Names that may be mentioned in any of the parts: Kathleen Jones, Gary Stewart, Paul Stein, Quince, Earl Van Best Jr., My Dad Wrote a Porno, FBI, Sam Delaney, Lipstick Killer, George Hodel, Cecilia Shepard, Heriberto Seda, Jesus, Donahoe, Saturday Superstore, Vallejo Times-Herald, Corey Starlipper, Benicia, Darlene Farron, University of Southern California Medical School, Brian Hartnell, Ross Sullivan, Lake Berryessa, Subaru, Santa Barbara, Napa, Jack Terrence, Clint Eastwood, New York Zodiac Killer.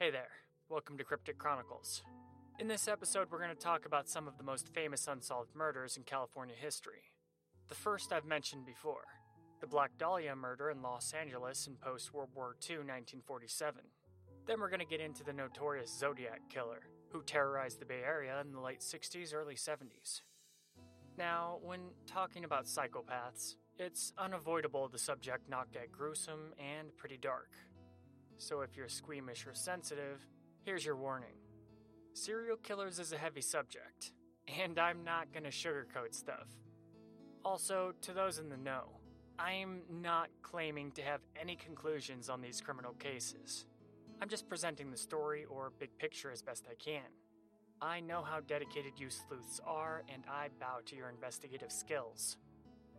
Hey there, welcome to Cryptic Chronicles. In this episode, we're going to talk about some of the most famous unsolved murders in California history. The first I've mentioned before, the Black Dahlia murder in Los Angeles in post-World War II 1947. Then we're going to get into the notorious Zodiac Killer, who terrorized the Bay Area in the late 60s, early 70s. Now, when talking about psychopaths, it's unavoidable the subject not get gruesome and pretty dark. So if you're squeamish or sensitive, here's your warning. Serial killers is a heavy subject, and I'm not going to sugarcoat stuff. Also, to those in the know, I'm not claiming to have any conclusions on these criminal cases. I'm just presenting the story or big picture as best I can. I know how dedicated you sleuths are, and I bow to your investigative skills.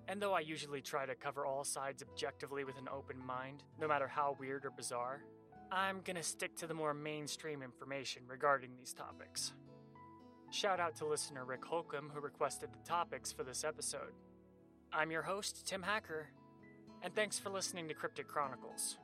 And though I usually try to cover all sides objectively with an open mind, no matter how weird or bizarre, I'm gonna stick to the more mainstream information regarding these topics. Shout out to listener Rick Holcomb, who requested the topics for this episode. I'm your host, Tim Hacker, and thanks for listening to Cryptic Chronicles.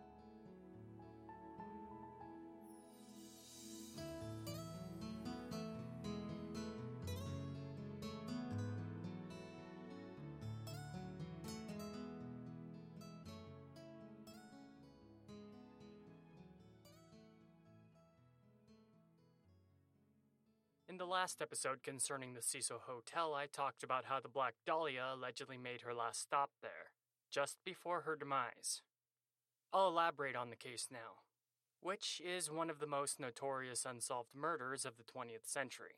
In the last episode concerning the Cecil Hotel, I talked about how the Black Dahlia allegedly made her last stop there, just before her demise. I'll elaborate on the case now, which is one of the most notorious unsolved murders of the 20th century.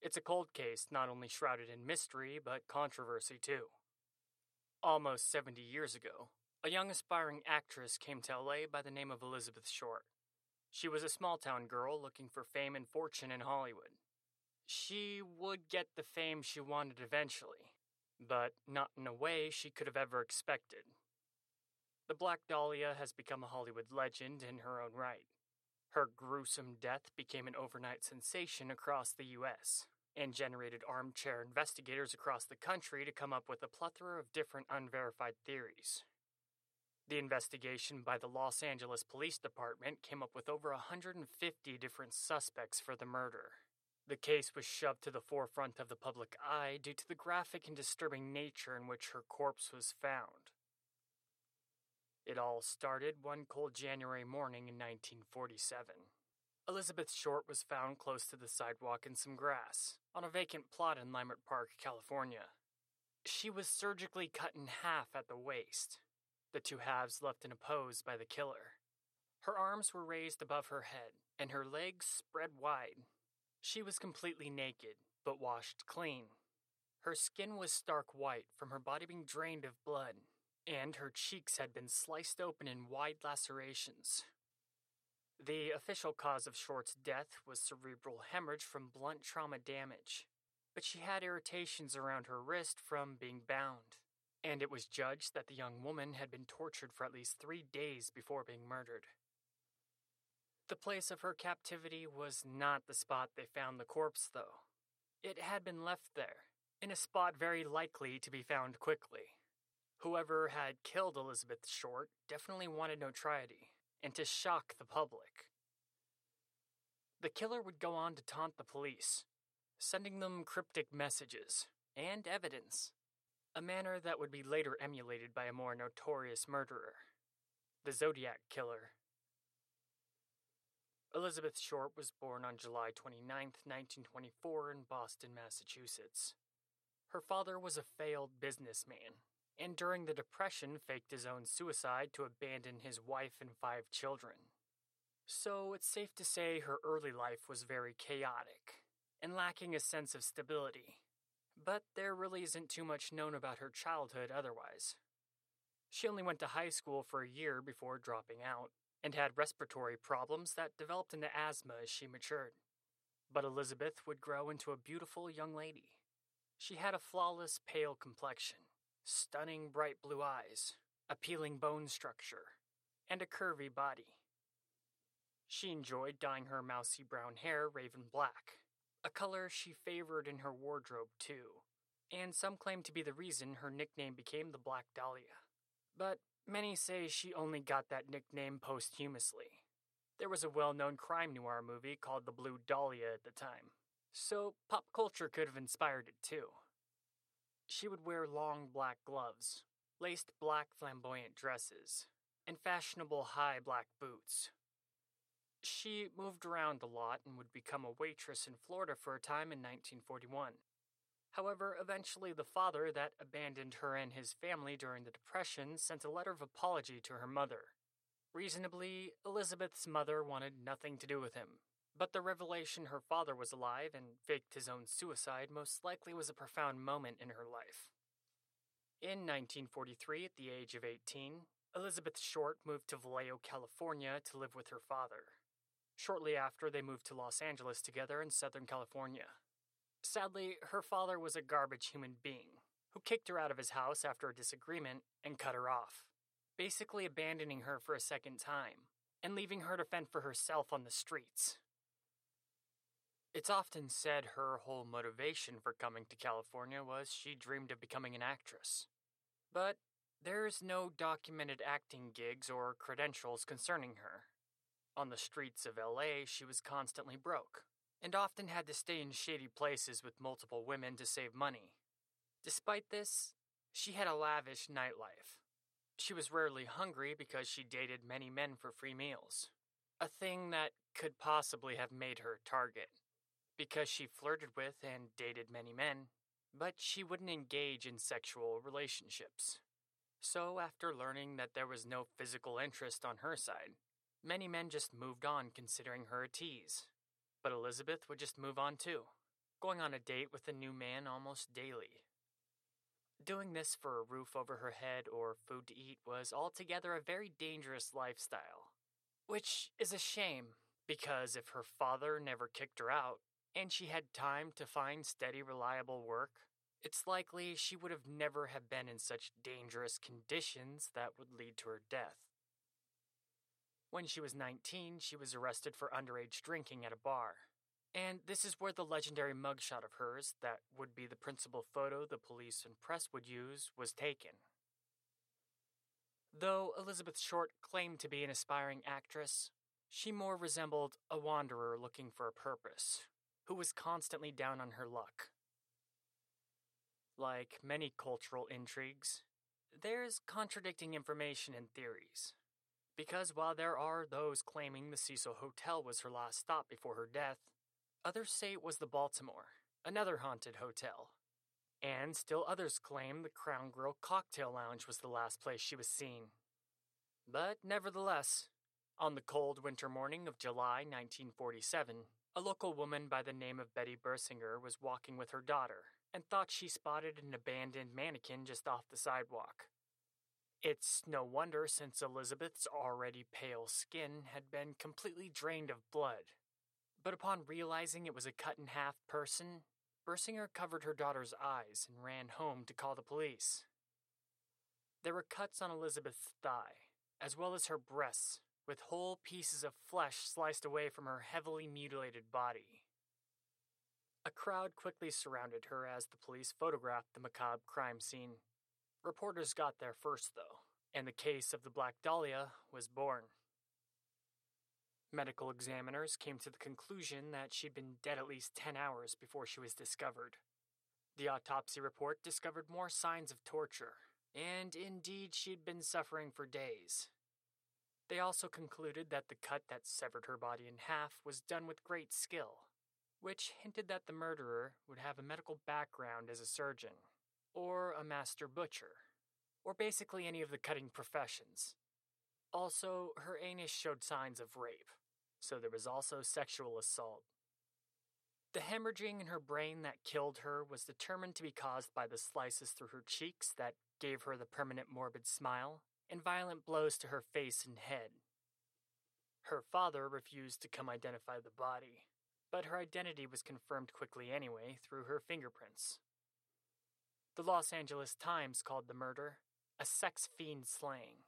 It's a cold case not only shrouded in mystery, but controversy too. Almost 70 years ago, a young aspiring actress came to LA by the name of Elizabeth Short. She was a small-town girl looking for fame and fortune in Hollywood. She would get the fame she wanted eventually, but not in a way she could have ever expected. The Black Dahlia has become a Hollywood legend in her own right. Her gruesome death became an overnight sensation across the U.S. and generated armchair investigators across the country to come up with a plethora of different unverified theories. The investigation by the Los Angeles Police Department came up with over 150 different suspects for the murder. The case was shoved to the forefront of the public eye due to the graphic and disturbing nature in which her corpse was found. It all started one cold January morning in 1947. Elizabeth Short was found close to the sidewalk in some grass, on a vacant plot in Lymert Park, California. She was surgically cut in half at the waist, the two halves left unopposed by the killer. Her arms were raised above her head, and her legs spread wide. She was completely naked, but washed clean. Her skin was stark white from her body being drained of blood, and her cheeks had been sliced open in wide lacerations. The official cause of Short's death was cerebral hemorrhage from blunt trauma damage, but she had irritations around her wrist from being bound, and it was judged that the young woman had been tortured for at least 3 days before being murdered. The place of her captivity was not the spot they found the corpse, though. It had been left there, in a spot very likely to be found quickly. Whoever had killed Elizabeth Short definitely wanted notoriety, and to shock the public. The killer would go on to taunt the police, sending them cryptic messages and evidence, a manner that would be later emulated by a more notorious murderer, the Zodiac Killer. Elizabeth Short was born on July 29, 1924 in Boston, Massachusetts. Her father was a failed businessman, and during the Depression faked his own suicide to abandon his wife and 5 children. So it's safe to say her early life was very chaotic and lacking a sense of stability. But there really isn't too much known about her childhood otherwise. She only went to high school for a year before dropping out, and had respiratory problems that developed into asthma as she matured. But Elizabeth would grow into a beautiful young lady. She had a flawless, pale complexion, stunning bright blue eyes, appealing bone structure, and a curvy body. She enjoyed dyeing her mousy brown hair raven black, a color she favored in her wardrobe, too, and some claim to be the reason her nickname became the Black Dahlia. But many say she only got that nickname posthumously, There was a well-known crime noir movie called The Blue Dahlia at the time, so pop culture could have inspired it too. She would wear long black gloves, laced black flamboyant dresses, and fashionable high black boots. She moved around a lot and would become a waitress in Florida for a time in 1941. However, eventually the father that abandoned her and his family during the Depression sent a letter of apology to her mother. Reasonably, Elizabeth's mother wanted nothing to do with him, but the revelation her father was alive and faked his own suicide most likely was a profound moment in her life. In 1943, at the age of 18, Elizabeth Short moved to Vallejo, California to live with her father. Shortly after, they moved to Los Angeles together in Southern California. Sadly, her father was a garbage human being who kicked her out of his house after a disagreement and cut her off, basically abandoning her for a second time and leaving her to fend for herself on the streets. It's often said her whole motivation for coming to California was she dreamed of becoming an actress. But there's no documented acting gigs or credentials concerning her. On the streets of LA, she was constantly broke, and often had to stay in shady places with multiple women to save money. Despite this, she had a lavish nightlife. She was rarely hungry because she dated many men for free meals, a thing that could possibly have made her a target, because she flirted with and dated many men, but she wouldn't engage in sexual relationships. So after learning that there was no physical interest on her side, many men just moved on considering her a tease. But Elizabeth would just move on too, going on a date with a new man almost daily. Doing this for a roof over her head or food to eat was altogether a very dangerous lifestyle, which is a shame, because if her father never kicked her out, and she had time to find steady, reliable work, it's likely she would have never have been in such dangerous conditions that would lead to her death. When she was 19, she was arrested for underage drinking at a bar. And this is where the legendary mugshot of hers, that would be the principal photo the police and press would use, was taken. Though Elizabeth Short claimed to be an aspiring actress, she more resembled a wanderer looking for a purpose, who was constantly down on her luck. Like many cultural intrigues, there's contradicting information and theories. Because while there are those claiming the Cecil Hotel was her last stop before her death, others say it was the Baltimore, another haunted hotel. And still others claim the Crown Grill Cocktail Lounge was the last place she was seen. But nevertheless, on the cold winter morning of July 1947, a local woman by the name of Betty Bersinger was walking with her daughter and thought she spotted an abandoned mannequin just off the sidewalk. It's no wonder, since Elizabeth's already pale skin had been completely drained of blood. But upon realizing it was a cut-in-half person, Bersinger covered her daughter's eyes and ran home to call the police. There were cuts on Elizabeth's thigh, as well as her breasts, with whole pieces of flesh sliced away from her heavily mutilated body. A crowd quickly surrounded her as the police photographed the macabre crime scene. Reporters got there first, though, and the case of the Black Dahlia was born. Medical examiners came to the conclusion that she'd been dead at least 10 hours before she was discovered. The autopsy report discovered more signs of torture, and indeed she'd been suffering for days. They also concluded that the cut that severed her body in half was done with great skill, which hinted that the murderer would have a medical background as a surgeon, or a master butcher, or basically any of the cutting professions. Also, her anus showed signs of rape, so there was also sexual assault. The hemorrhaging in her brain that killed her was determined to be caused by the slices through her cheeks that gave her the permanent morbid smile, and violent blows to her face and head. Her father refused to come identify the body, but her identity was confirmed quickly anyway through her fingerprints. The Los Angeles Times called the murder a sex fiend slaying.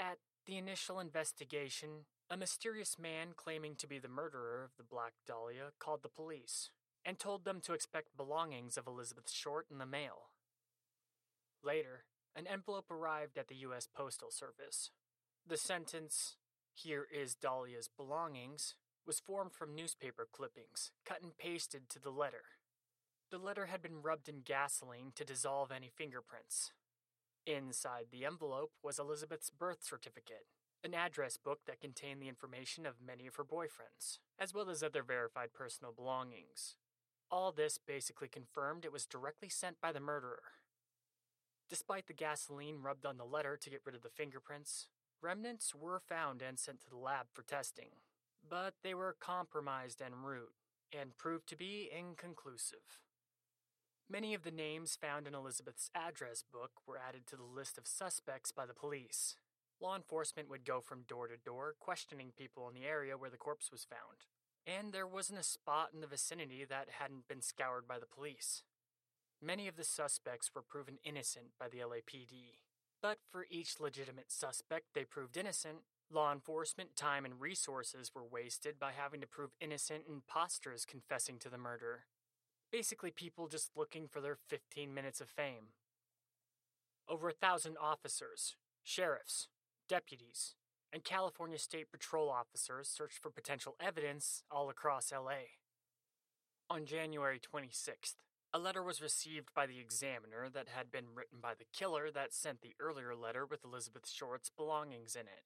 At the initial investigation, a mysterious man claiming to be the murderer of the Black Dahlia called the police and told them to expect belongings of Elizabeth Short in the mail. Later, an envelope arrived at the U.S. Postal Service. The sentence, Here is Dahlia's Belongings was formed from newspaper clippings, cut and pasted to the letter. The letter had been rubbed in gasoline to dissolve any fingerprints. Inside the envelope was Elizabeth's birth certificate, an address book that contained the information of many of her boyfriends, as well as other verified personal belongings. All this basically confirmed it was directly sent by the murderer. Despite the gasoline rubbed on the letter to get rid of the fingerprints, remnants were found and sent to the lab for testing, but they were compromised en route and proved to be inconclusive. Many of the names found in Elizabeth's address book were added to the list of suspects by the police. Law enforcement would go from door to door, questioning people in the area where the corpse was found, and there wasn't a spot in the vicinity that hadn't been scoured by the police. Many of the suspects were proven innocent by the LAPD, but for each legitimate suspect they proved innocent, law enforcement time and resources were wasted by having to prove innocent imposters confessing to the murder. Basically people just looking for their 15 minutes of fame. Over 1,000 officers, sheriffs, deputies, and California State Patrol officers searched for potential evidence all across L.A. On January 26th, a letter was received by the examiner that had been written by the killer that sent the earlier letter with Elizabeth Short's belongings in it.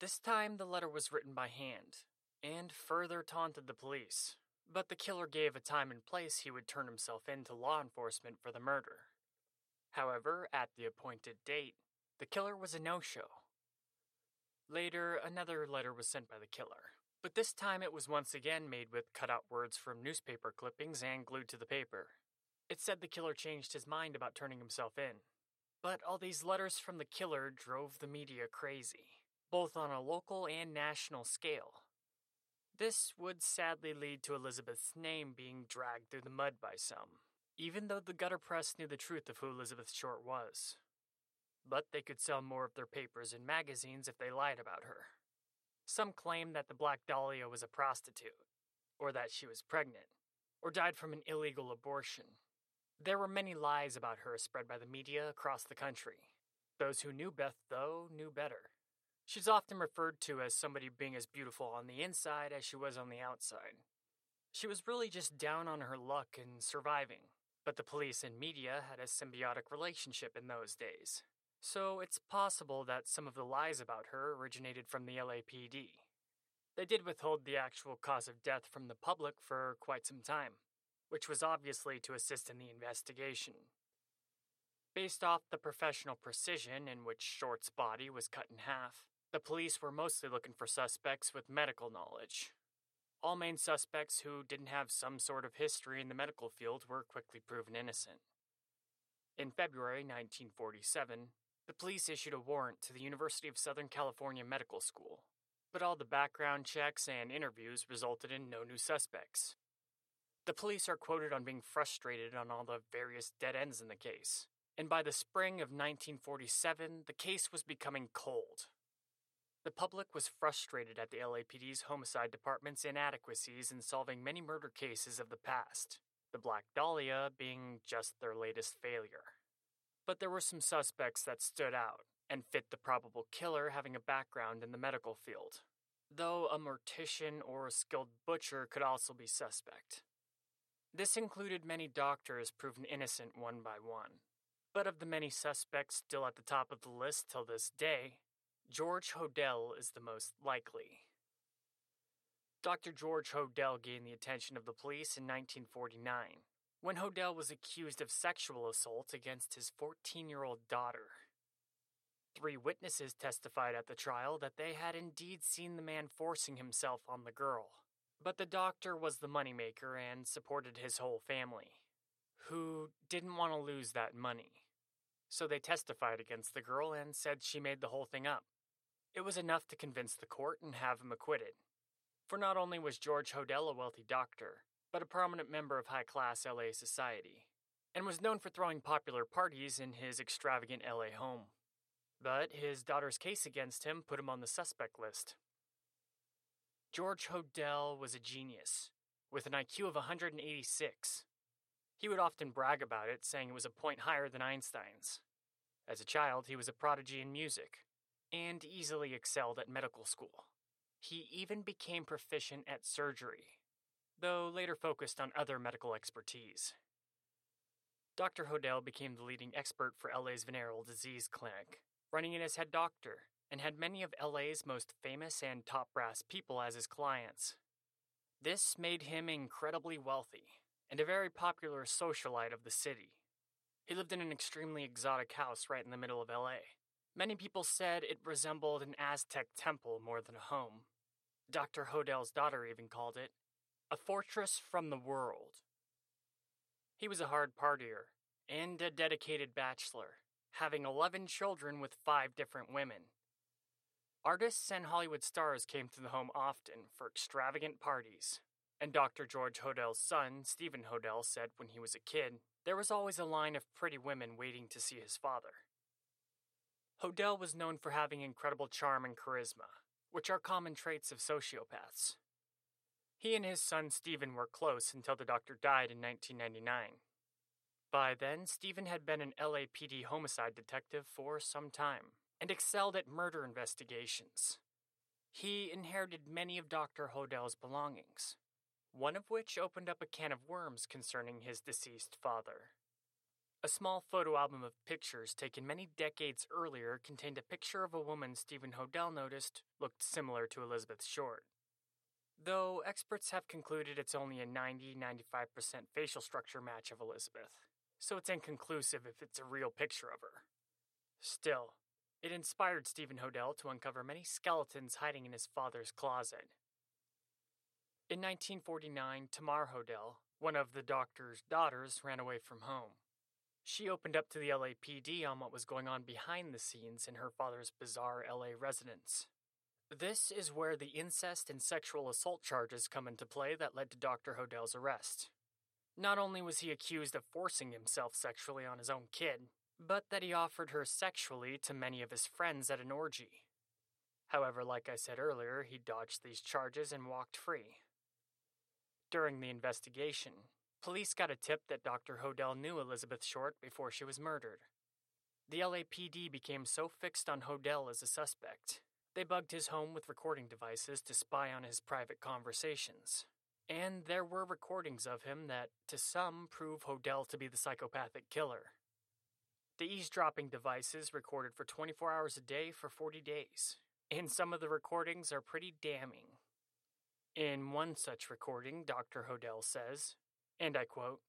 This time, the letter was written by hand, and further taunted the police, but the killer gave a time and place he would turn himself in to law enforcement for the murder. However, at the appointed date, the killer was a no-show. Later, another letter was sent by the killer, but this time it was once again made with cut-out words from newspaper clippings and glued to the paper. It said the killer changed his mind about turning himself in, but all these letters from the killer drove the media crazy, both on a local and national scale. This would sadly lead to Elizabeth's name being dragged through the mud by some, even though the gutter press knew the truth of who Elizabeth Short was. But they could sell more of their papers and magazines if they lied about her. Some claimed that the Black Dahlia was a prostitute, or that she was pregnant, or died from an illegal abortion. There were many lies about her spread by the media across the country. Those who knew Beth, though, knew better. She's often referred to as somebody being as beautiful on the inside as she was on the outside. She was really just down on her luck and surviving, but the police and media had a symbiotic relationship in those days, so it's possible that some of the lies about her originated from the LAPD. They did withhold the actual cause of death from the public for quite some time, which was obviously to assist in the investigation. Based off the professional precision in which Short's body was cut in half, the police were mostly looking for suspects with medical knowledge. All main suspects who didn't have some sort of history in the medical field were quickly proven innocent. In February 1947, the police issued a warrant to the University of Southern California Medical School, but all the background checks and interviews resulted in no new suspects. The police are quoted on being frustrated on all the various dead ends in the case, and by the spring of 1947, the case was becoming cold. The public was frustrated at the LAPD's homicide department's inadequacies in solving many murder cases of the past, the Black Dahlia being just their latest failure. But there were some suspects that stood out and fit the probable killer having a background in the medical field, though a mortician or a skilled butcher could also be suspect. This included many doctors proven innocent one by one, but of the many suspects still at the top of the list till this day, George Hodel is the most likely. Dr. George Hodel gained the attention of the police in 1949. When Hodel was accused of sexual assault against his 14-year-old daughter. 3 witnesses testified at the trial that they had indeed seen the man forcing himself on the girl, but the doctor was the moneymaker and supported his whole family, who didn't want to lose that money. So they testified against the girl and said she made the whole thing up. It was enough to convince the court and have him acquitted. For not only was George Hodel a wealthy doctor, but a prominent member of high-class L.A. society, and was known for throwing popular parties in his extravagant L.A. home. But his daughter's case against him put him on the suspect list. George Hodel was a genius, with an IQ of 186. He would often brag about it, saying it was a point higher than Einstein's. As a child, he was a prodigy in music, and easily excelled at medical school. He even became proficient at surgery, though later focused on other medical expertise. Dr. Hodel became the leading expert for LA's venereal disease clinic, running it as head doctor, and had many of LA's most famous and top brass people as his clients. This made him incredibly wealthy, and a very popular socialite of the city. He lived in an extremely exotic house right in the middle of LA. Many people said it resembled an Aztec temple more than a home. Dr. Hodel's daughter even called it a fortress from the world. He was a hard partier and a dedicated bachelor, having 11 children with 5 different women. Artists and Hollywood stars came to the home often for extravagant parties, and Dr. George Hodel's son, Stephen Hodel, said when he was a kid, there was always a line of pretty women waiting to see his father. Hodel was known for having incredible charm and charisma, which are common traits of sociopaths. He and his son Stephen were close until the doctor died in 1999. By then, Stephen had been an LAPD homicide detective for some time and excelled at murder investigations. He inherited many of Dr. Hodel's belongings, one of which opened up a can of worms concerning his deceased father. A small photo album of pictures taken many decades earlier contained a picture of a woman Stephen Hodel noticed looked similar to Elizabeth Short. Though experts have concluded it's only a 90-95% facial structure match of Elizabeth, so it's inconclusive if it's a real picture of her. Still, it inspired Stephen Hodel to uncover many skeletons hiding in his father's closet. In 1949, Tamar Hodel, one of the doctor's daughters, ran away from home. She opened up to the LAPD on what was going on behind the scenes in her father's bizarre LA residence. This is where the incest and sexual assault charges come into play that led to Dr. Hodel's arrest. Not only was he accused of forcing himself sexually on his own kid, but that he offered her sexually to many of his friends at an orgy. However, like I said earlier, he dodged these charges and walked free. During the investigation, police got a tip that Dr. Hodel knew Elizabeth Short before she was murdered. The LAPD became so fixed on Hodel as a suspect, they bugged his home with recording devices to spy on his private conversations, and there were recordings of him that, to some, prove Hodel to be the psychopathic killer. The eavesdropping devices recorded for 24 hours a day for 40 days, and some of the recordings are pretty damning. In one such recording, Dr. Hodel says, and I quote,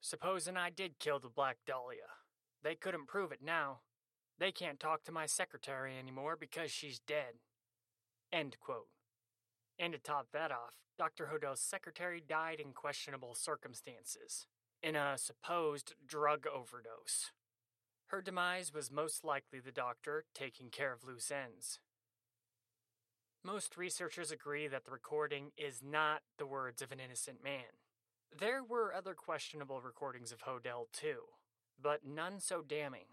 "Supposing I did kill the Black Dahlia. They couldn't prove it now. They can't talk to my secretary anymore because she's dead." End quote. And to top that off, Dr. Hodel's secretary died in questionable circumstances, in a supposed drug overdose. Her demise was most likely the doctor taking care of loose ends. Most researchers agree that the recording is not the words of an innocent man. There were other questionable recordings of Hodel too, but none so damning.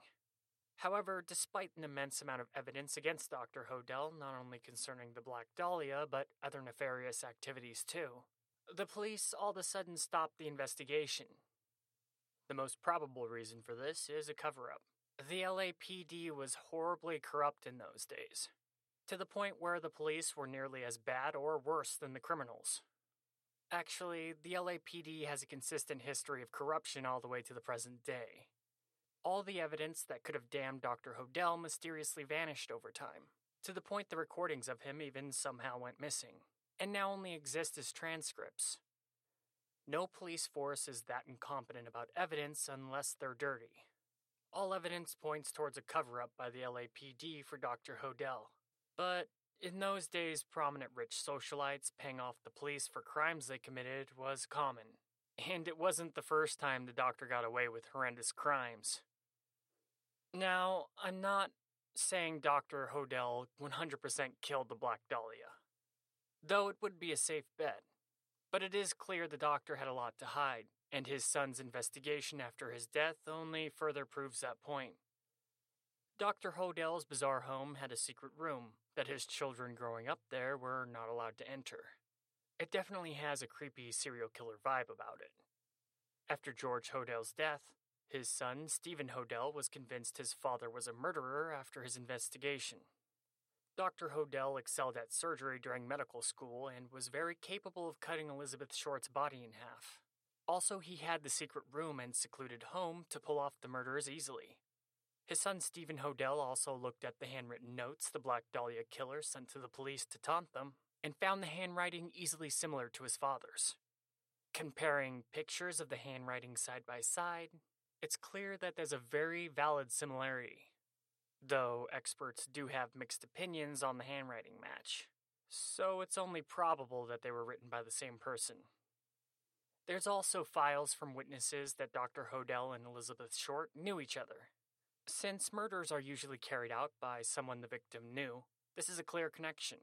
However, despite an immense amount of evidence against Dr. Hodel, not only concerning the Black Dahlia, but other nefarious activities too, the police all of a sudden stopped the investigation. The most probable reason for this is a cover-up. The LAPD was horribly corrupt in those days, to the point where the police were nearly as bad or worse than the criminals. Actually, the LAPD has a consistent history of corruption all the way to the present day. All the evidence that could have damned Dr. Hodel mysteriously vanished over time, to the point the recordings of him even somehow went missing, and now only exist as transcripts. No police force is that incompetent about evidence unless they're dirty. All evidence points towards a cover-up by the LAPD for Dr. Hodel, but in those days, prominent rich socialites paying off the police for crimes they committed was common, and it wasn't the first time the doctor got away with horrendous crimes. Now, I'm not saying Dr. Hodel 100% killed the Black Dahlia, though it would be a safe bet. But it is clear the doctor had a lot to hide, and his son's investigation after his death only further proves that point. Dr. Hodel's bizarre home had a secret room that his children growing up there were not allowed to enter. It definitely has a creepy serial killer vibe about it. After George Hodel's death, his son, Stephen Hodel, was convinced his father was a murderer after his investigation, Dr. Hodel excelled at surgery during medical school and was very capable of cutting Elizabeth Short's body in half. Also, he had the secret room and secluded home to pull off the murders easily. His son Stephen Hodel also looked at the handwritten notes the Black Dahlia killer sent to the police to taunt them, and found the handwriting easily similar to his father's. Comparing pictures of the handwriting side by side, it's clear that there's a very valid similarity, though experts do have mixed opinions on the handwriting match, so it's only probable that they were written by the same person. There's also files from witnesses that Dr. Hodel and Elizabeth Short knew each other. Since murders are usually carried out by someone the victim knew, this is a clear connection.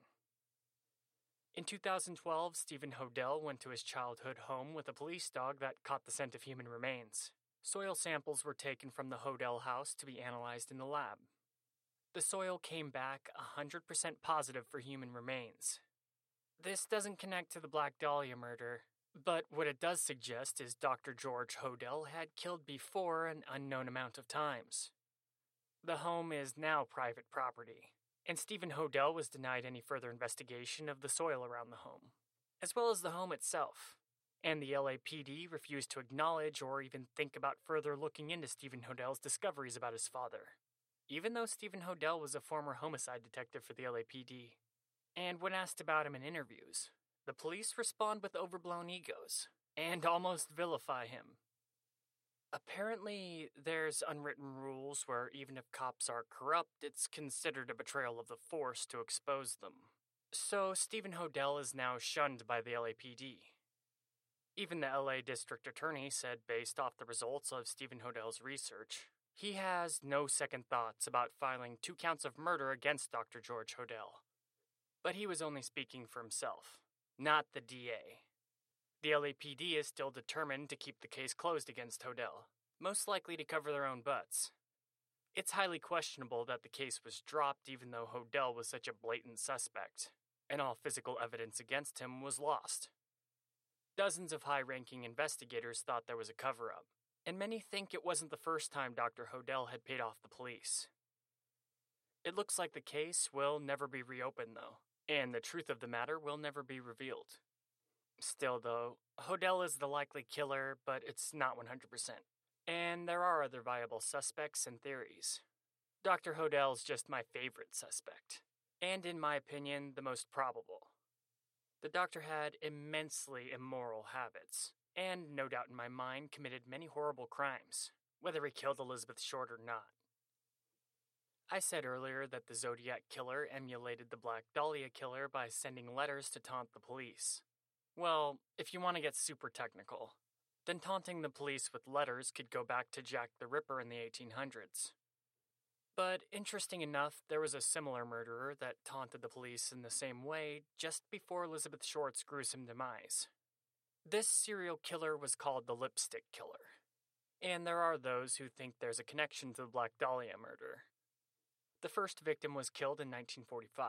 In 2012, Stephen Hodel went to his childhood home with a police dog that caught the scent of human remains. Soil samples were taken from the Hodel house to be analyzed in the lab. The soil came back 100% positive for human remains. This doesn't connect to the Black Dahlia murder, but what it does suggest is Dr. George Hodel had killed before an unknown amount of times. The home is now private property, and Stephen Hodel was denied any further investigation of the soil around the home, as well as the home itself, and the LAPD refused to acknowledge or even think about further looking into Stephen Hodel's discoveries about his father, even though Stephen Hodel was a former homicide detective for the LAPD. And when asked about him in interviews, the police respond with overblown egos, and almost vilify him. Apparently, there's unwritten rules where even if cops are corrupt, it's considered a betrayal of the force to expose them. So Stephen Hodel is now shunned by the LAPD. Even the LA District Attorney said, based off the results of Stephen Hodel's research, he has no second thoughts about filing 2 counts of murder against Dr. George Hodel. But he was only speaking for himself, not the DA. The LAPD is still determined to keep the case closed against Hodel, most likely to cover their own butts. It's highly questionable that the case was dropped even though Hodel was such a blatant suspect, and all physical evidence against him was lost. Dozens of high-ranking investigators thought there was a cover-up, and many think it wasn't the first time Dr. Hodel had paid off the police. It looks like the case will never be reopened, though, and the truth of the matter will never be revealed. Still, though, Hodel is the likely killer, but it's not 100%. And there are other viable suspects and theories. Dr. Hodel's just my favorite suspect, and in my opinion, the most probable. The doctor had immensely immoral habits, and no doubt in my mind committed many horrible crimes, whether he killed Elizabeth Short or not. I said earlier that the Zodiac Killer emulated the Black Dahlia Killer by sending letters to taunt the police. Well, if you want to get super technical, then taunting the police with letters could go back to Jack the Ripper in the 1800s. But interesting enough, there was a similar murderer that taunted the police in the same way just before Elizabeth Short's gruesome demise. This serial killer was called the Lipstick Killer, and there are those who think there's a connection to the Black Dahlia murder. The first victim was killed in 1945,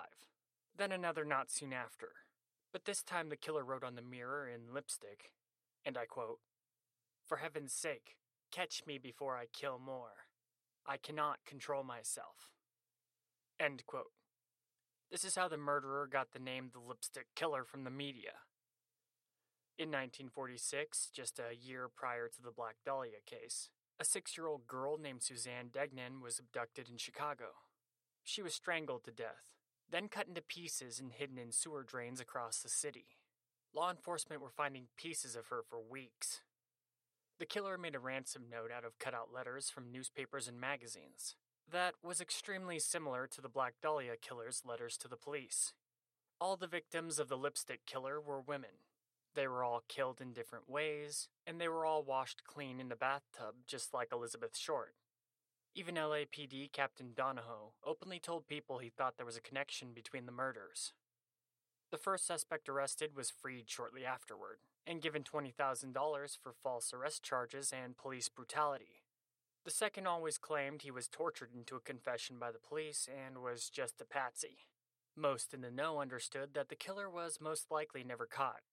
then another not soon after. But this time the killer wrote on the mirror in lipstick, and I quote, "For heaven's sake, catch me before I kill more. I cannot control myself." End quote. This is how the murderer got the name the Lipstick Killer from the media. In 1946, just a year prior to the Black Dahlia case, a 6-year-old girl named Suzanne Degnan was abducted in Chicago. She was strangled to death, then cut into pieces and hidden in sewer drains across the city. Law enforcement were finding pieces of her for weeks. The killer made a ransom note out of cutout letters from newspapers and magazines. That was extremely similar to the Black Dahlia killer's letters to the police. All the victims of the Lipstick Killer were women. They were all killed in different ways, and they were all washed clean in the bathtub, just like Elizabeth Short. Even LAPD Captain Donahoe openly told people he thought there was a connection between the murders. The first suspect arrested was freed shortly afterward, and given $20,000 for false arrest charges and police brutality. The second always claimed he was tortured into a confession by the police and was just a patsy. Most in the know understood that the killer was most likely never caught.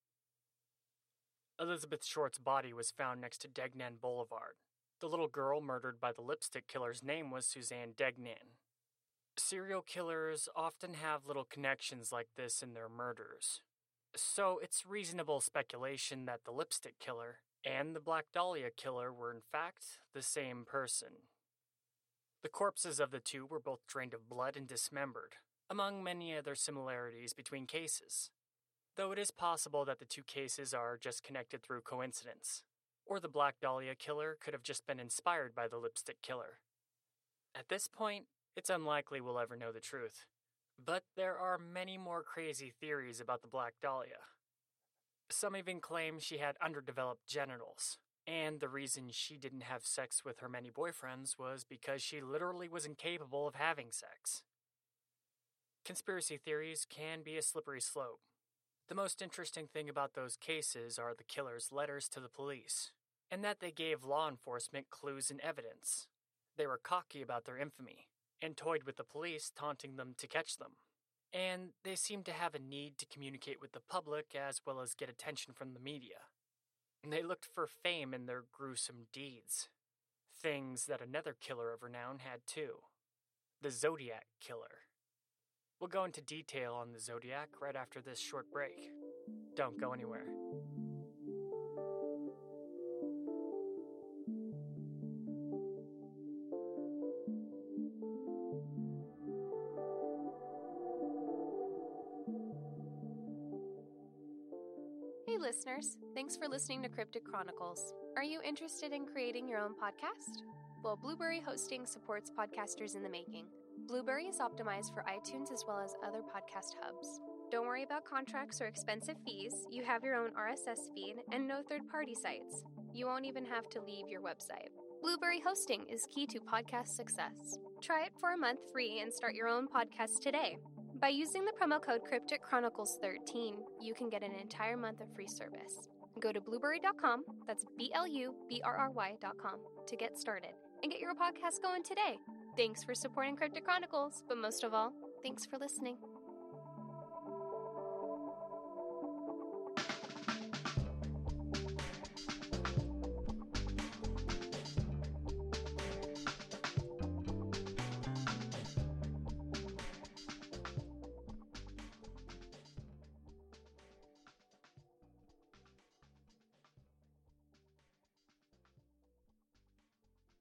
Elizabeth Short's body was found next to Degnan Boulevard. The little girl murdered by the Lipstick Killer's name was Suzanne Degnan. serial killers often have little connections like this in their murders. So it's reasonable speculation that the Lipstick Killer and the Black Dahlia Killer were in fact the same person. The corpses of the two were both drained of blood and dismembered, among many other similarities between cases, though it is possible that the two cases are just connected through coincidence, or the Black Dahlia Killer could have just been inspired by the Lipstick Killer. At this point, it's unlikely we'll ever know the truth. But there are many more crazy theories about the Black Dahlia. Some even claim she had underdeveloped genitals, and the reason she didn't have sex with her many boyfriends was because she literally was incapable of having sex. Conspiracy theories can be a slippery slope. The most interesting thing about those cases are the killer's letters to the police, and that they gave law enforcement clues and evidence. They were cocky about their infamy, and toyed with the police, taunting them to catch them. And they seemed to have a need to communicate with the public as well as get attention from the media. They looked for fame in their gruesome deeds, things that another killer of renown had too, the Zodiac Killer. We'll go into detail on the Zodiac right after this short break. Don't go anywhere. Listeners, thanks for listening to Cryptic Chronicles. Are you interested in creating your own podcast? Well, Blueberry Hosting supports podcasters in the making. Blueberry is optimized for iTunes as well as other podcast hubs. Don't worry about contracts or expensive fees. You have your own RSS feed and no third-party sites. You won't even have to leave your website. Blueberry Hosting is key to podcast success. Try it for a month free and start your own podcast today. By using the promo code Cryptic Chronicles 13, you can get an entire month of free service. Go to blueberry.com, that's BLUBRRY.com, to get started and get your podcast going today. Thanks for supporting Cryptic Chronicles, but most of all, thanks for listening.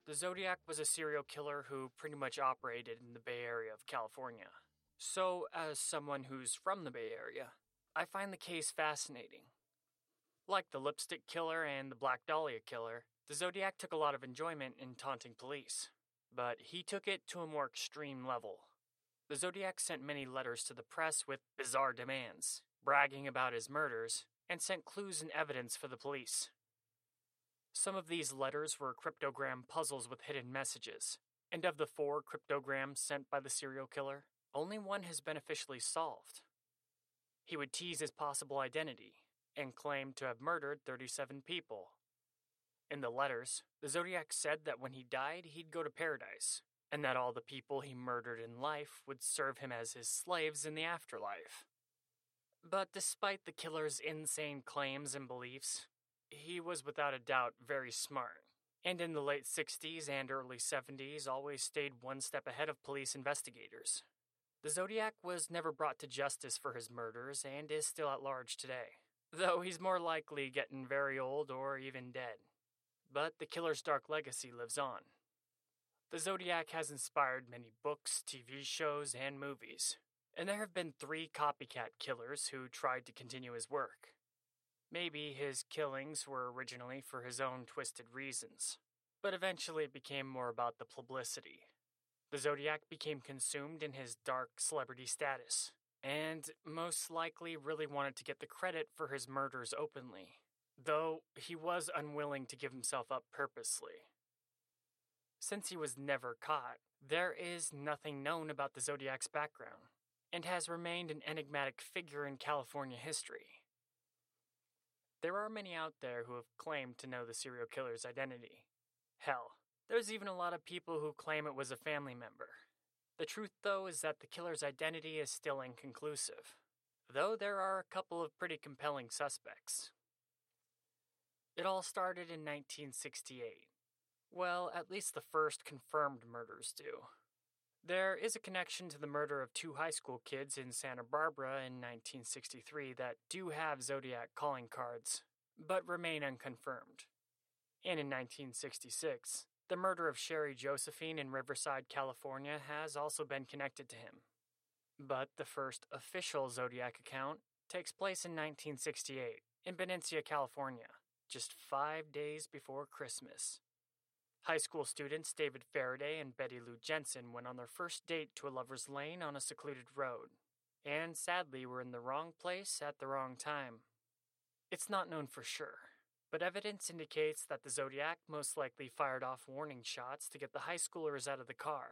The Zodiac was a serial killer who pretty much operated in the Bay Area of California. So, as someone who's from the Bay Area, I find the case fascinating. Like the Lipstick Killer and the Black Dahlia Killer, the Zodiac took a lot of enjoyment in taunting police, but he took it to a more extreme level. The Zodiac sent many letters to the press with bizarre demands, bragging about his murders, and sent clues and evidence for the police. Some of these letters were cryptogram puzzles with hidden messages, and of the 4 cryptograms sent by the serial killer, only one has been officially solved. He would tease his possible identity, and claim to have murdered 37 people. In the letters, the Zodiac said that when he died, he'd go to paradise, and that all the people he murdered in life would serve him as his slaves in the afterlife. But despite the killer's insane claims and beliefs, he was without a doubt very smart, and in the late 60s and early 70s always stayed one step ahead of police investigators. The Zodiac was never brought to justice for his murders and is still at large today, though he's more likely getting very old or even dead. But the killer's dark legacy lives on. The Zodiac has inspired many books, TV shows, and movies, and there have been 3 copycat killers who tried to continue his work. Maybe his killings were originally for his own twisted reasons, but eventually it became more about the publicity. The Zodiac became consumed in his dark celebrity status, and most likely really wanted to get the credit for his murders openly, though he was unwilling to give himself up purposely. Since he was never caught, there is nothing known about the Zodiac's background, and has remained an enigmatic figure in California history. There are many out there who have claimed to know the serial killer's identity. Hell, there's even a lot of people who claim it was a family member. The truth, though, is that the killer's identity is still inconclusive, though there are a couple of pretty compelling suspects. It all started in 1968. Well, at least the first confirmed murders do. There is a connection to the murder of 2 high school kids in Santa Barbara in 1963 that do have Zodiac calling cards, but remain unconfirmed. And in 1966, the murder of Sherry Josephine in Riverside, California has also been connected to him. But the first official Zodiac account takes place in 1968 in Benicia, California, just 5 days before Christmas. High school students David Faraday and Betty Lou Jensen went on their first date to a lover's lane on a secluded road, and sadly were in the wrong place at the wrong time. It's not known for sure, but evidence indicates that the Zodiac most likely fired off warning shots to get the high schoolers out of the car.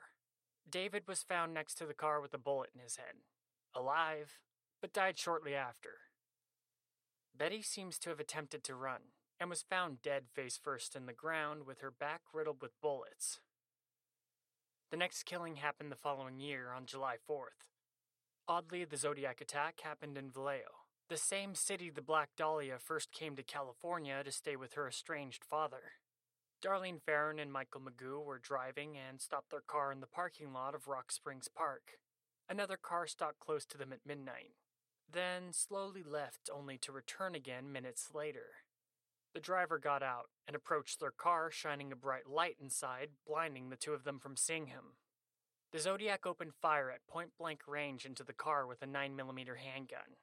David was found next to the car with a bullet in his head, alive, but died shortly after. Betty seems to have attempted to run, and was found dead face-first in the ground with her back riddled with bullets. The next killing happened the following year, on July 4th. Oddly, the Zodiac attack happened in Vallejo, the same city the Black Dahlia first came to California to stay with her estranged father. Darlene Farron and Michael Mageau were driving and stopped their car in the parking lot of Rock Springs Park. Another car stopped close to them at midnight, then slowly left only to return again minutes later. The driver got out and approached their car, shining a bright light inside, blinding the 2 of them from seeing him. The Zodiac opened fire at point-blank range into the car with a 9mm handgun.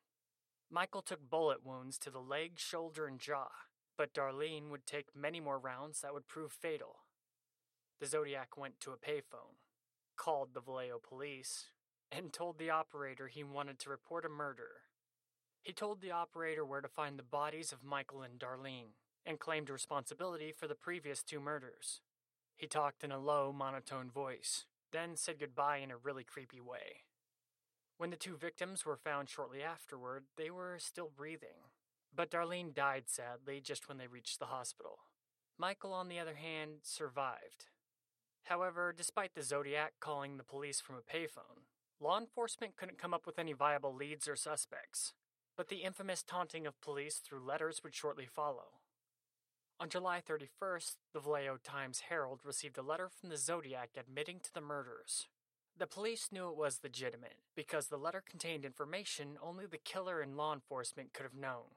Michael took bullet wounds to the leg, shoulder, and jaw, but Darlene would take many more rounds that would prove fatal. The Zodiac went to a payphone, called the Vallejo police, and told the operator he wanted to report a murder. He told the operator where to find the bodies of Michael and Darlene, and claimed responsibility for the previous 2 murders. He talked in a low, monotone voice, then said goodbye in a really creepy way. When the 2 victims were found shortly afterward, they were still breathing, but Darlene died sadly just when they reached the hospital. Michael, on the other hand, survived. However, despite the Zodiac calling the police from a payphone, law enforcement couldn't come up with any viable leads or suspects. But the infamous taunting of police through letters would shortly follow. On July 31st, the Vallejo Times-Herald received a letter from the Zodiac admitting to the murders. The police knew it was legitimate, because the letter contained information only the killer and law enforcement could have known,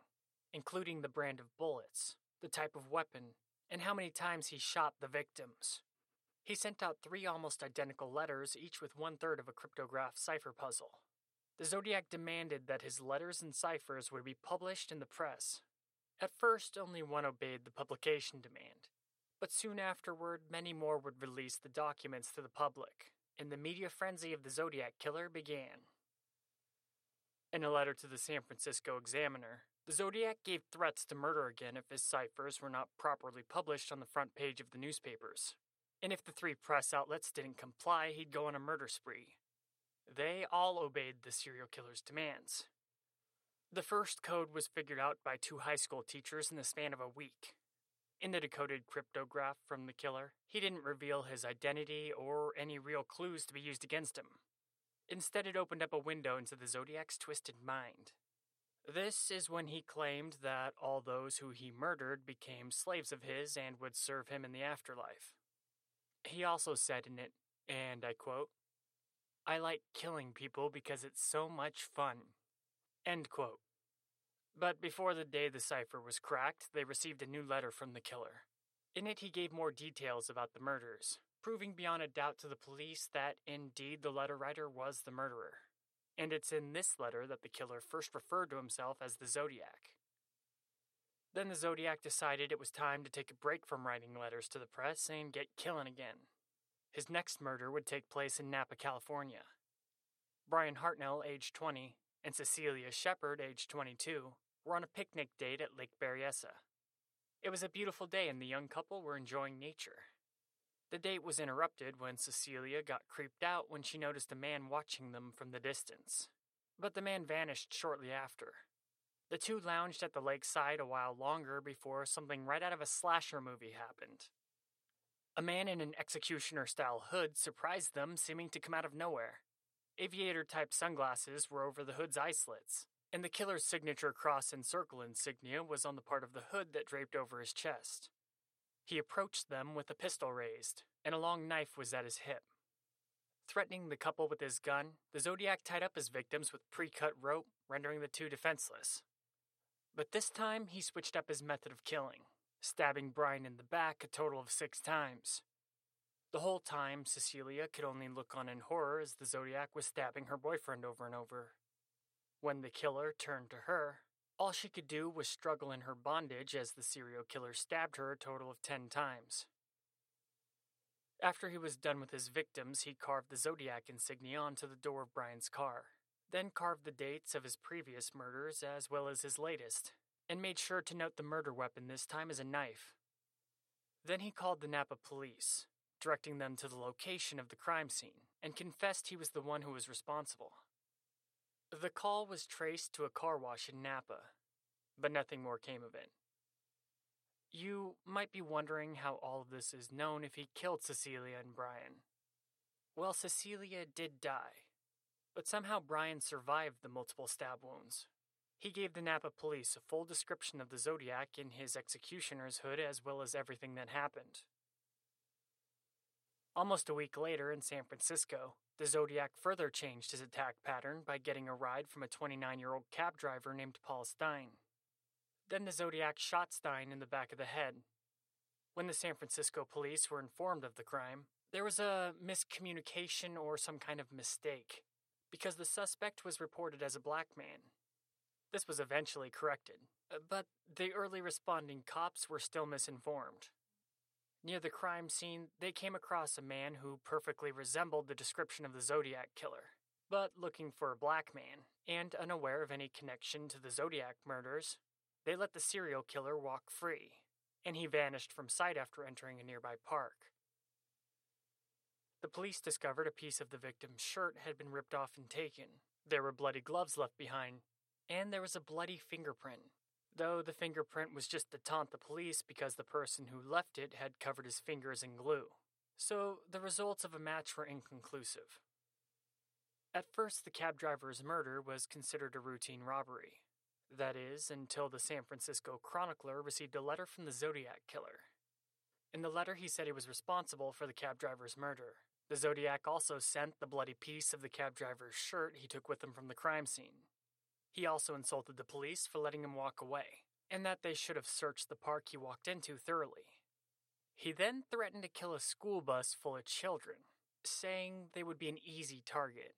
including the brand of bullets, the type of weapon, and how many times he shot the victims. He sent out 3 almost identical letters, each with 1/3 of a cryptographed cipher puzzle. The Zodiac demanded that his letters and ciphers would be published in the press. At first, only one obeyed the publication demand, but soon afterward, many more would release the documents to the public, and the media frenzy of the Zodiac Killer began. In a letter to the San Francisco Examiner, the Zodiac gave threats to murder again if his ciphers were not properly published on the front page of the newspapers, and if the 3 press outlets didn't comply, he'd go on a murder spree. They all obeyed the serial killer's demands. The first code was figured out by 2 high school teachers in the span of a week. In the decoded cryptograph from the killer, he didn't reveal his identity or any real clues to be used against him. Instead, it opened up a window into the Zodiac's twisted mind. This is when he claimed that all those who he murdered became slaves of his and would serve him in the afterlife. He also said in it, and I quote, "I like killing people because it's so much fun." End quote. But before the day the cipher was cracked, they received a new letter from the killer. In it, he gave more details about the murders, proving beyond a doubt to the police that, indeed, the letter writer was the murderer. And it's in this letter that the killer first referred to himself as the Zodiac. Then the Zodiac decided it was time to take a break from writing letters to the press and get killing again. His next murder would take place in Napa, California. Brian Hartnell, age 20, and Cecilia Shepard, age 22, were on a picnic date at Lake Berryessa. It was a beautiful day and the young couple were enjoying nature. The date was interrupted when Cecilia got creeped out when she noticed a man watching them from the distance. But the man vanished shortly after. The 2 lounged at the lakeside a while longer before something right out of a slasher movie happened. A man in an executioner-style hood surprised them, seeming to come out of nowhere. Aviator-type sunglasses were over the hood's eye slits, and the killer's signature cross and circle insignia was on the part of the hood that draped over his chest. He approached them with a pistol raised, and a long knife was at his hip. threatening the couple with his gun, the Zodiac tied up his victims with pre-cut rope, rendering the two defenseless. But this time, he switched up his method of killing, stabbing Brian in the back a total of 6 times. The whole time, Cecilia could only look on in horror as the Zodiac was stabbing her boyfriend over and over. When the killer turned to her, all she could do was struggle in her bondage as the serial killer stabbed her a total of 10 times. After he was done with his victims, he carved the Zodiac insignia onto the door of Brian's car, then carved the dates of his previous murders as well as his latest, and made sure to note the murder weapon this time as a knife. Then he called the Napa police, directing them to the location of the crime scene, and confessed he was the one who was responsible. The call was traced to a car wash in Napa, but nothing more came of it. You might be wondering how all of this is known if he killed Cecilia and Brian. Well, Cecilia did die, but somehow Brian survived the multiple stab wounds. He gave the Napa police a full description of the Zodiac in his executioner's hood as well as everything that happened. Almost a week later in San Francisco, the Zodiac further changed his attack pattern by getting a ride from a 29-year-old cab driver named Paul Stein. Then the Zodiac shot Stein in the back of the head. When the San Francisco police were informed of the crime, there was a miscommunication or some kind of mistake, because the suspect was reported as a black man. This was eventually corrected, but the early responding cops were still misinformed. Near the crime scene, they came across a man who perfectly resembled the description of the Zodiac Killer, but looking for a black man, and unaware of any connection to the Zodiac murders, they let the serial killer walk free, and he vanished from sight after entering a nearby park. The police discovered a piece of the victim's shirt had been ripped off and taken. There were bloody gloves left behind, and there was a bloody fingerprint. Though the fingerprint was just to taunt the police because the person who left it had covered his fingers in glue. So the results of a match were inconclusive. At first, the cab driver's murder was considered a routine robbery. That is, until the San Francisco Chronicler received a letter from the Zodiac Killer. In the letter, he said he was responsible for the cab driver's murder. The Zodiac also sent the bloody piece of the cab driver's shirt he took with him from the crime scene. He also insulted the police for letting him walk away, and that they should have searched the park he walked into thoroughly. He then threatened to kill a school bus full of children, saying they would be an easy target.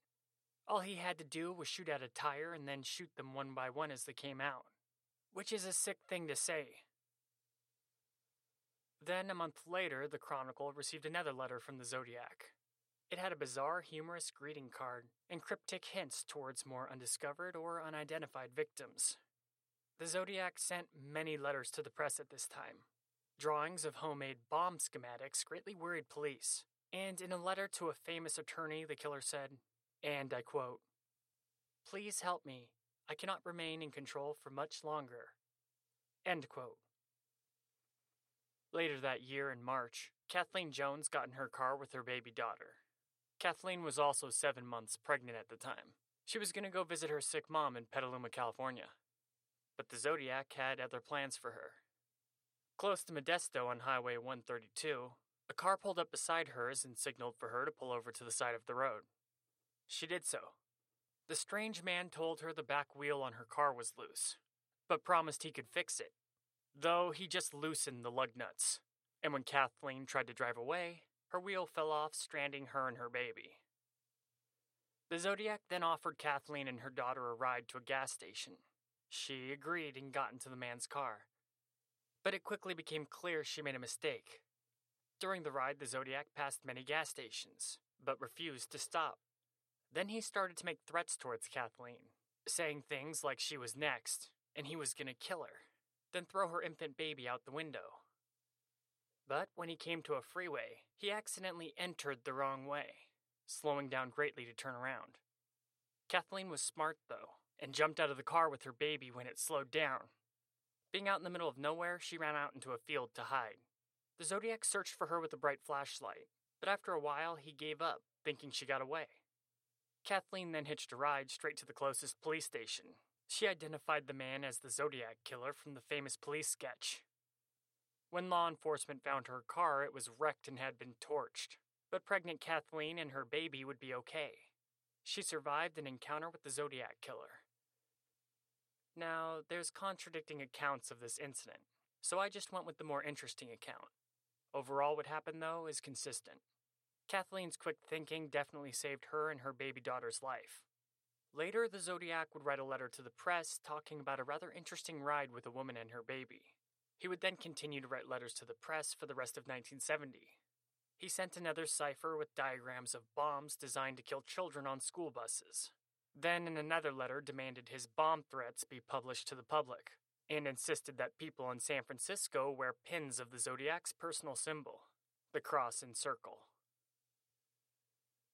All he had to do was shoot at a tire and then shoot them one by one as they came out, which is a sick thing to say. Then, a month later, the Chronicle received another letter from the Zodiac. It had a bizarre, humorous greeting card and cryptic hints towards more undiscovered or unidentified victims. The Zodiac sent many letters to the press at this time. Drawings of homemade bomb schematics greatly worried police, and in a letter to a famous attorney, the killer said, and I quote, "Please help me. I cannot remain in control for much longer." End quote. Later that year in March, Kathleen Jones got in her car with her baby daughter. Kathleen was also 7 months pregnant at the time. She was going to go visit her sick mom in Petaluma, California. But the Zodiac had other plans for her. Close to Modesto on Highway 132, a car pulled up beside hers and signaled for her to pull over to the side of the road. She did so. The strange man told her the back wheel on her car was loose, but promised he could fix it, though he just loosened the lug nuts. And when Kathleen tried to drive away, her wheel fell off, stranding her and her baby. The Zodiac then offered Kathleen and her daughter a ride to a gas station. She agreed and got into the man's car. But it quickly became clear she made a mistake. During the ride, the Zodiac passed many gas stations, but refused to stop. Then he started to make threats towards Kathleen, saying things like she was next, and he was going to kill her, then throw her infant baby out the window. But when he came to a freeway, he accidentally entered the wrong way, slowing down greatly to turn around. Kathleen was smart, though, and jumped out of the car with her baby when it slowed down. Being out in the middle of nowhere, she ran out into a field to hide. The Zodiac searched for her with a bright flashlight, but after a while, he gave up, thinking she got away. Kathleen then hitched a ride straight to the closest police station. She identified the man as the Zodiac Killer from the famous police sketch. When law enforcement found her car, it was wrecked and had been torched, but pregnant Kathleen and her baby would be okay. She survived an encounter with the Zodiac Killer. Now, there's contradicting accounts of this incident, so I just went with the more interesting account. Overall, what happened, though, is consistent. Kathleen's quick thinking definitely saved her and her baby daughter's life. Later, the Zodiac would write a letter to the press talking about a rather interesting ride with a woman and her baby. He would then continue to write letters to the press for the rest of 1970. He sent another cipher with diagrams of bombs designed to kill children on school buses. Then, in another letter, demanded his bomb threats be published to the public, and insisted that people in San Francisco wear pins of the Zodiac's personal symbol, the cross and circle.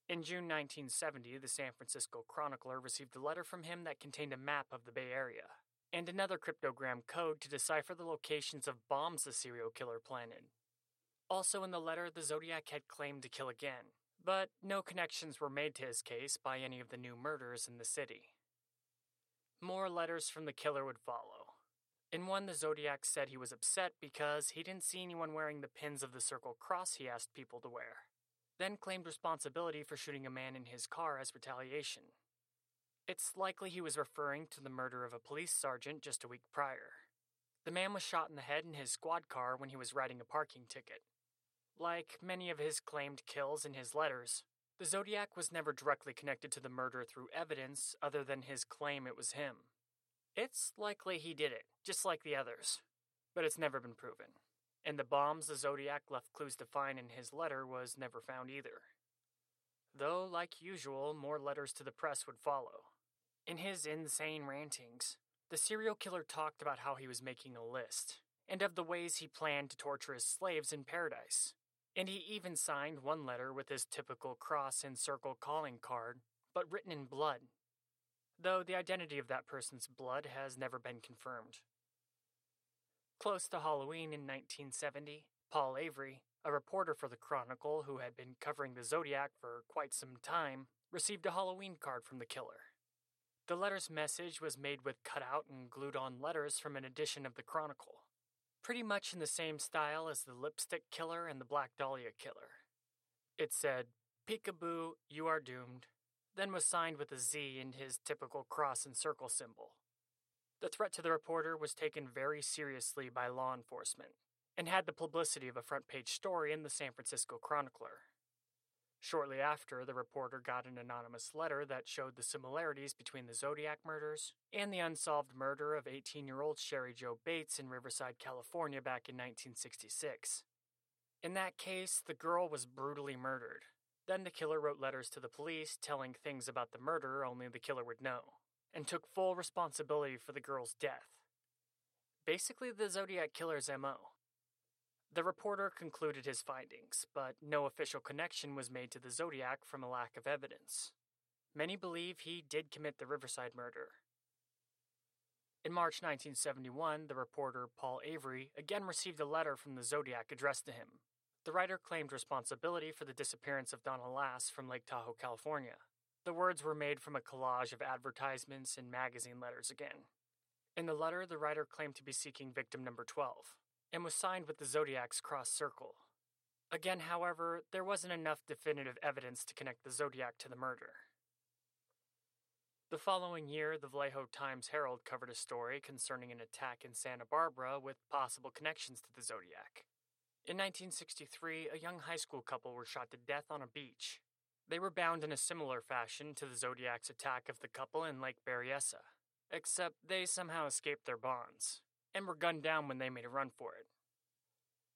In June 1970, the San Francisco Chronicle received a letter from him that contained a map of the Bay Area, and another cryptogram code to decipher the locations of bombs the serial killer planted. Also in the letter, the Zodiac had claimed to kill again, but no connections were made to his case by any of the new murders in the city. More letters from the killer would follow. In one, the Zodiac said he was upset because he didn't see anyone wearing the pins of the circle cross he asked people to wear, then claimed responsibility for shooting a man in his car as retaliation. It's likely he was referring to the murder of a police sergeant just a week prior. The man was shot in the head in his squad car when he was writing a parking ticket. Like many of his claimed kills in his letters, the Zodiac was never directly connected to the murder through evidence other than his claim it was him. It's likely he did it, just like the others, but it's never been proven. And the bombs the Zodiac left clues to find in his letter was never found either. Though, like usual, more letters to the press would follow. In his insane rantings, the serial killer talked about how he was making a list, and of the ways he planned to torture his slaves in paradise. And he even signed one letter with his typical cross and circle calling card, but written in blood, though the identity of that person's blood has never been confirmed. Close to Halloween in 1970, Paul Avery, a reporter for the Chronicle who had been covering the Zodiac for quite some time, received a Halloween card from the killer. The letter's message was made with cut-out and glued-on letters from an edition of the Chronicle, pretty much in the same style as the Lipstick Killer and the Black Dahlia Killer. It said, "Peekaboo, you are doomed," then was signed with a Z and his typical cross and circle symbol. The threat to the reporter was taken very seriously by law enforcement, and had the publicity of a front-page story in the San Francisco Chronicler. Shortly after, the reporter got an anonymous letter that showed the similarities between the Zodiac murders and the unsolved murder of 18-year-old Sherry Jo Bates in Riverside, California back in 1966. In that case, the girl was brutally murdered. Then the killer wrote letters to the police telling things about the murder only the killer would know, and took full responsibility for the girl's death. Basically the Zodiac Killer's M.O. The reporter concluded his findings, but no official connection was made to the Zodiac from a lack of evidence. Many believe he did commit the Riverside murder. In March 1971, the reporter Paul Avery again received a letter from the Zodiac addressed to him. The writer claimed responsibility for the disappearance of Donna Lass from Lake Tahoe, California. The words were made from a collage of advertisements and magazine letters again. In the letter, the writer claimed to be seeking victim number 12. And was signed with the Zodiac's cross circle. Again, however, there wasn't enough definitive evidence to connect the Zodiac to the murder. The following year, the Vallejo Times-Herald covered a story concerning an attack in Santa Barbara with possible connections to the Zodiac. In 1963, a young high school couple were shot to death on a beach. They were bound in a similar fashion to the Zodiac's attack of the couple in Lake Berryessa, except they somehow escaped their bonds, and were gunned down when they made a run for it.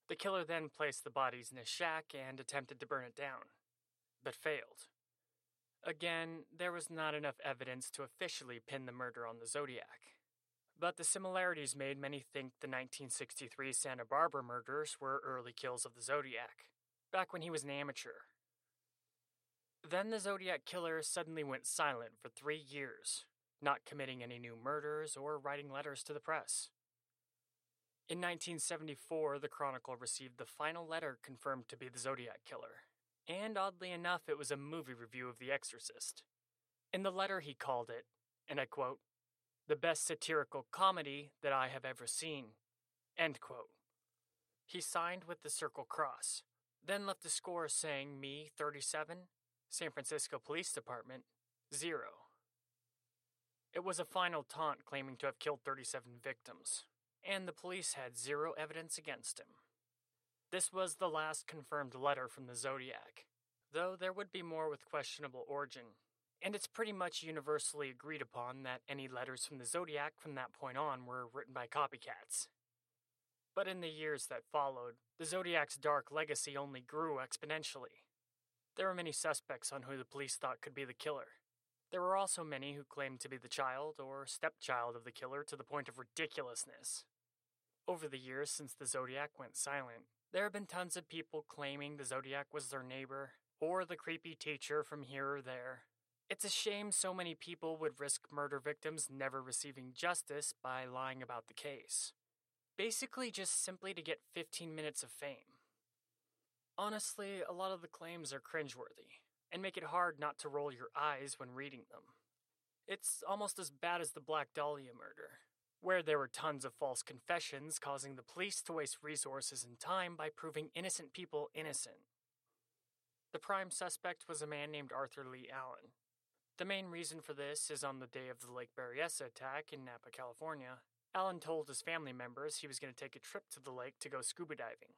The killer then placed the bodies in a shack and attempted to burn it down, but failed. Again, there was not enough evidence to officially pin the murder on the Zodiac, but the similarities made many think the 1963 Santa Barbara murders were early kills of the Zodiac, back when he was an amateur. Then the Zodiac Killer suddenly went silent for 3 years, not committing any new murders or writing letters to the press. In 1974, the Chronicle received the final letter confirmed to be the Zodiac Killer, and oddly enough, it was a movie review of The Exorcist. In the letter, he called it, and I quote, "the best satirical comedy that I have ever seen," end quote. He signed with the Circle Cross, then left the score saying me 37, San Francisco Police Department 0. It was a final taunt claiming to have killed 37 victims, and the police had zero evidence against him. This was the last confirmed letter from the Zodiac, though there would be more with questionable origin, and it's pretty much universally agreed upon that any letters from the Zodiac from that point on were written by copycats. But in the years that followed, the Zodiac's dark legacy only grew exponentially. There were many suspects on who the police thought could be the killer. There were also many who claimed to be the child or stepchild of the killer to the point of ridiculousness. Over the years since the Zodiac went silent, there have been tons of people claiming the Zodiac was their neighbor, or the creepy teacher from here or there. It's a shame so many people would risk murder victims never receiving justice by lying about the case. Basically just simply to get 15 minutes of fame. Honestly, a lot of the claims are cringeworthy, and make it hard not to roll your eyes when reading them. It's almost as bad as the Black Dahlia murder, where there were tons of false confessions causing the police to waste resources and time by proving innocent people innocent. The prime suspect was a man named Arthur Lee Allen. The main reason for this is on the day of the Lake Berryessa attack in Napa, California, Allen told his family members he was going to take a trip to the lake to go scuba diving.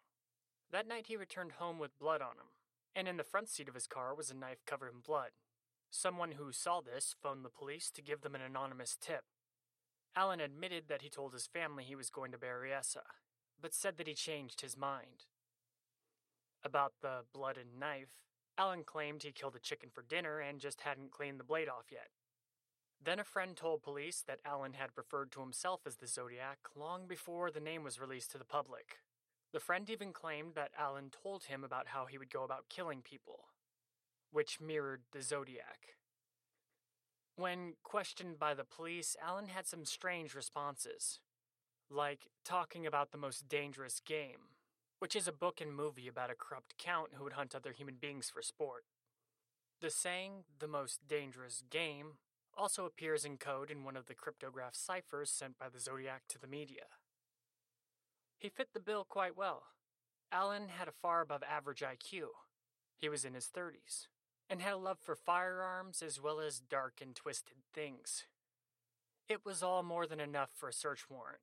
That night he returned home with blood on him, and in the front seat of his car was a knife covered in blood. Someone who saw this phoned the police to give them an anonymous tip. Allen admitted that he told his family he was going to Berryessa, but said that he changed his mind. About the blood and knife, Allen claimed he killed a chicken for dinner and just hadn't cleaned the blade off yet. Then a friend told police that Allen had referred to himself as the Zodiac long before the name was released to the public. The friend even claimed that Allen told him about how he would go about killing people, which mirrored the Zodiac. When questioned by the police, Allen had some strange responses, like talking about The Most Dangerous Game, which is a book and movie about a corrupt count who would hunt other human beings for sport. The saying, The Most Dangerous Game, also appears in code in one of the cryptographed ciphers sent by the Zodiac to the media. He fit the bill quite well. Allen had a far above average IQ. He was in his 30s, and had a love for firearms as well as dark and twisted things. It was all more than enough for a search warrant,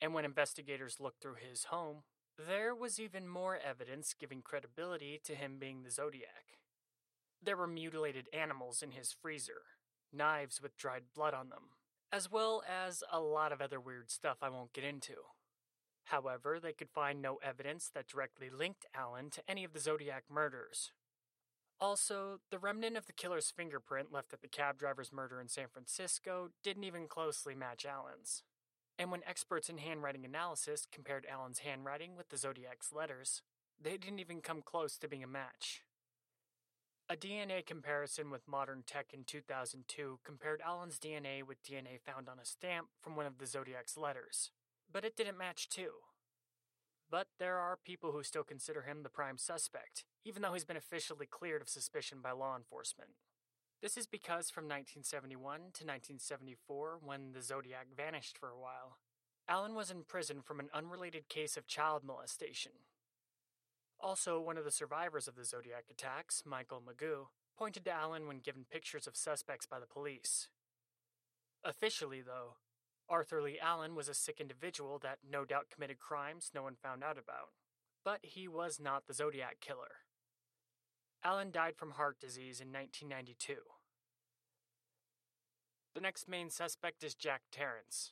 and when investigators looked through his home, there was even more evidence giving credibility to him being the Zodiac. There were mutilated animals in his freezer, knives with dried blood on them, as well as a lot of other weird stuff I won't get into. However, they could find no evidence that directly linked Allen to any of the Zodiac murders. Also, the remnant of the killer's fingerprint left at the cab driver's murder in San Francisco didn't even closely match Allen's. And when experts in handwriting analysis compared Allen's handwriting with the Zodiac's letters, they didn't even come close to being a match. A DNA comparison with modern tech in 2002 compared Allen's DNA with DNA found on a stamp from one of the Zodiac's letters. But it didn't match too. But there are people who still consider him the prime suspect, even though he's been officially cleared of suspicion by law enforcement. This is because from 1971 to 1974, when the Zodiac vanished for a while, Allen was in prison from an unrelated case of child molestation. Also, one of the survivors of the Zodiac attacks, Michael Mageau, pointed to Allen when given pictures of suspects by the police. Officially, though, Arthur Lee Allen was a sick individual that no doubt committed crimes no one found out about, but he was not the Zodiac Killer. Allen died from heart disease in 1992. The next main suspect is Jack Terrence.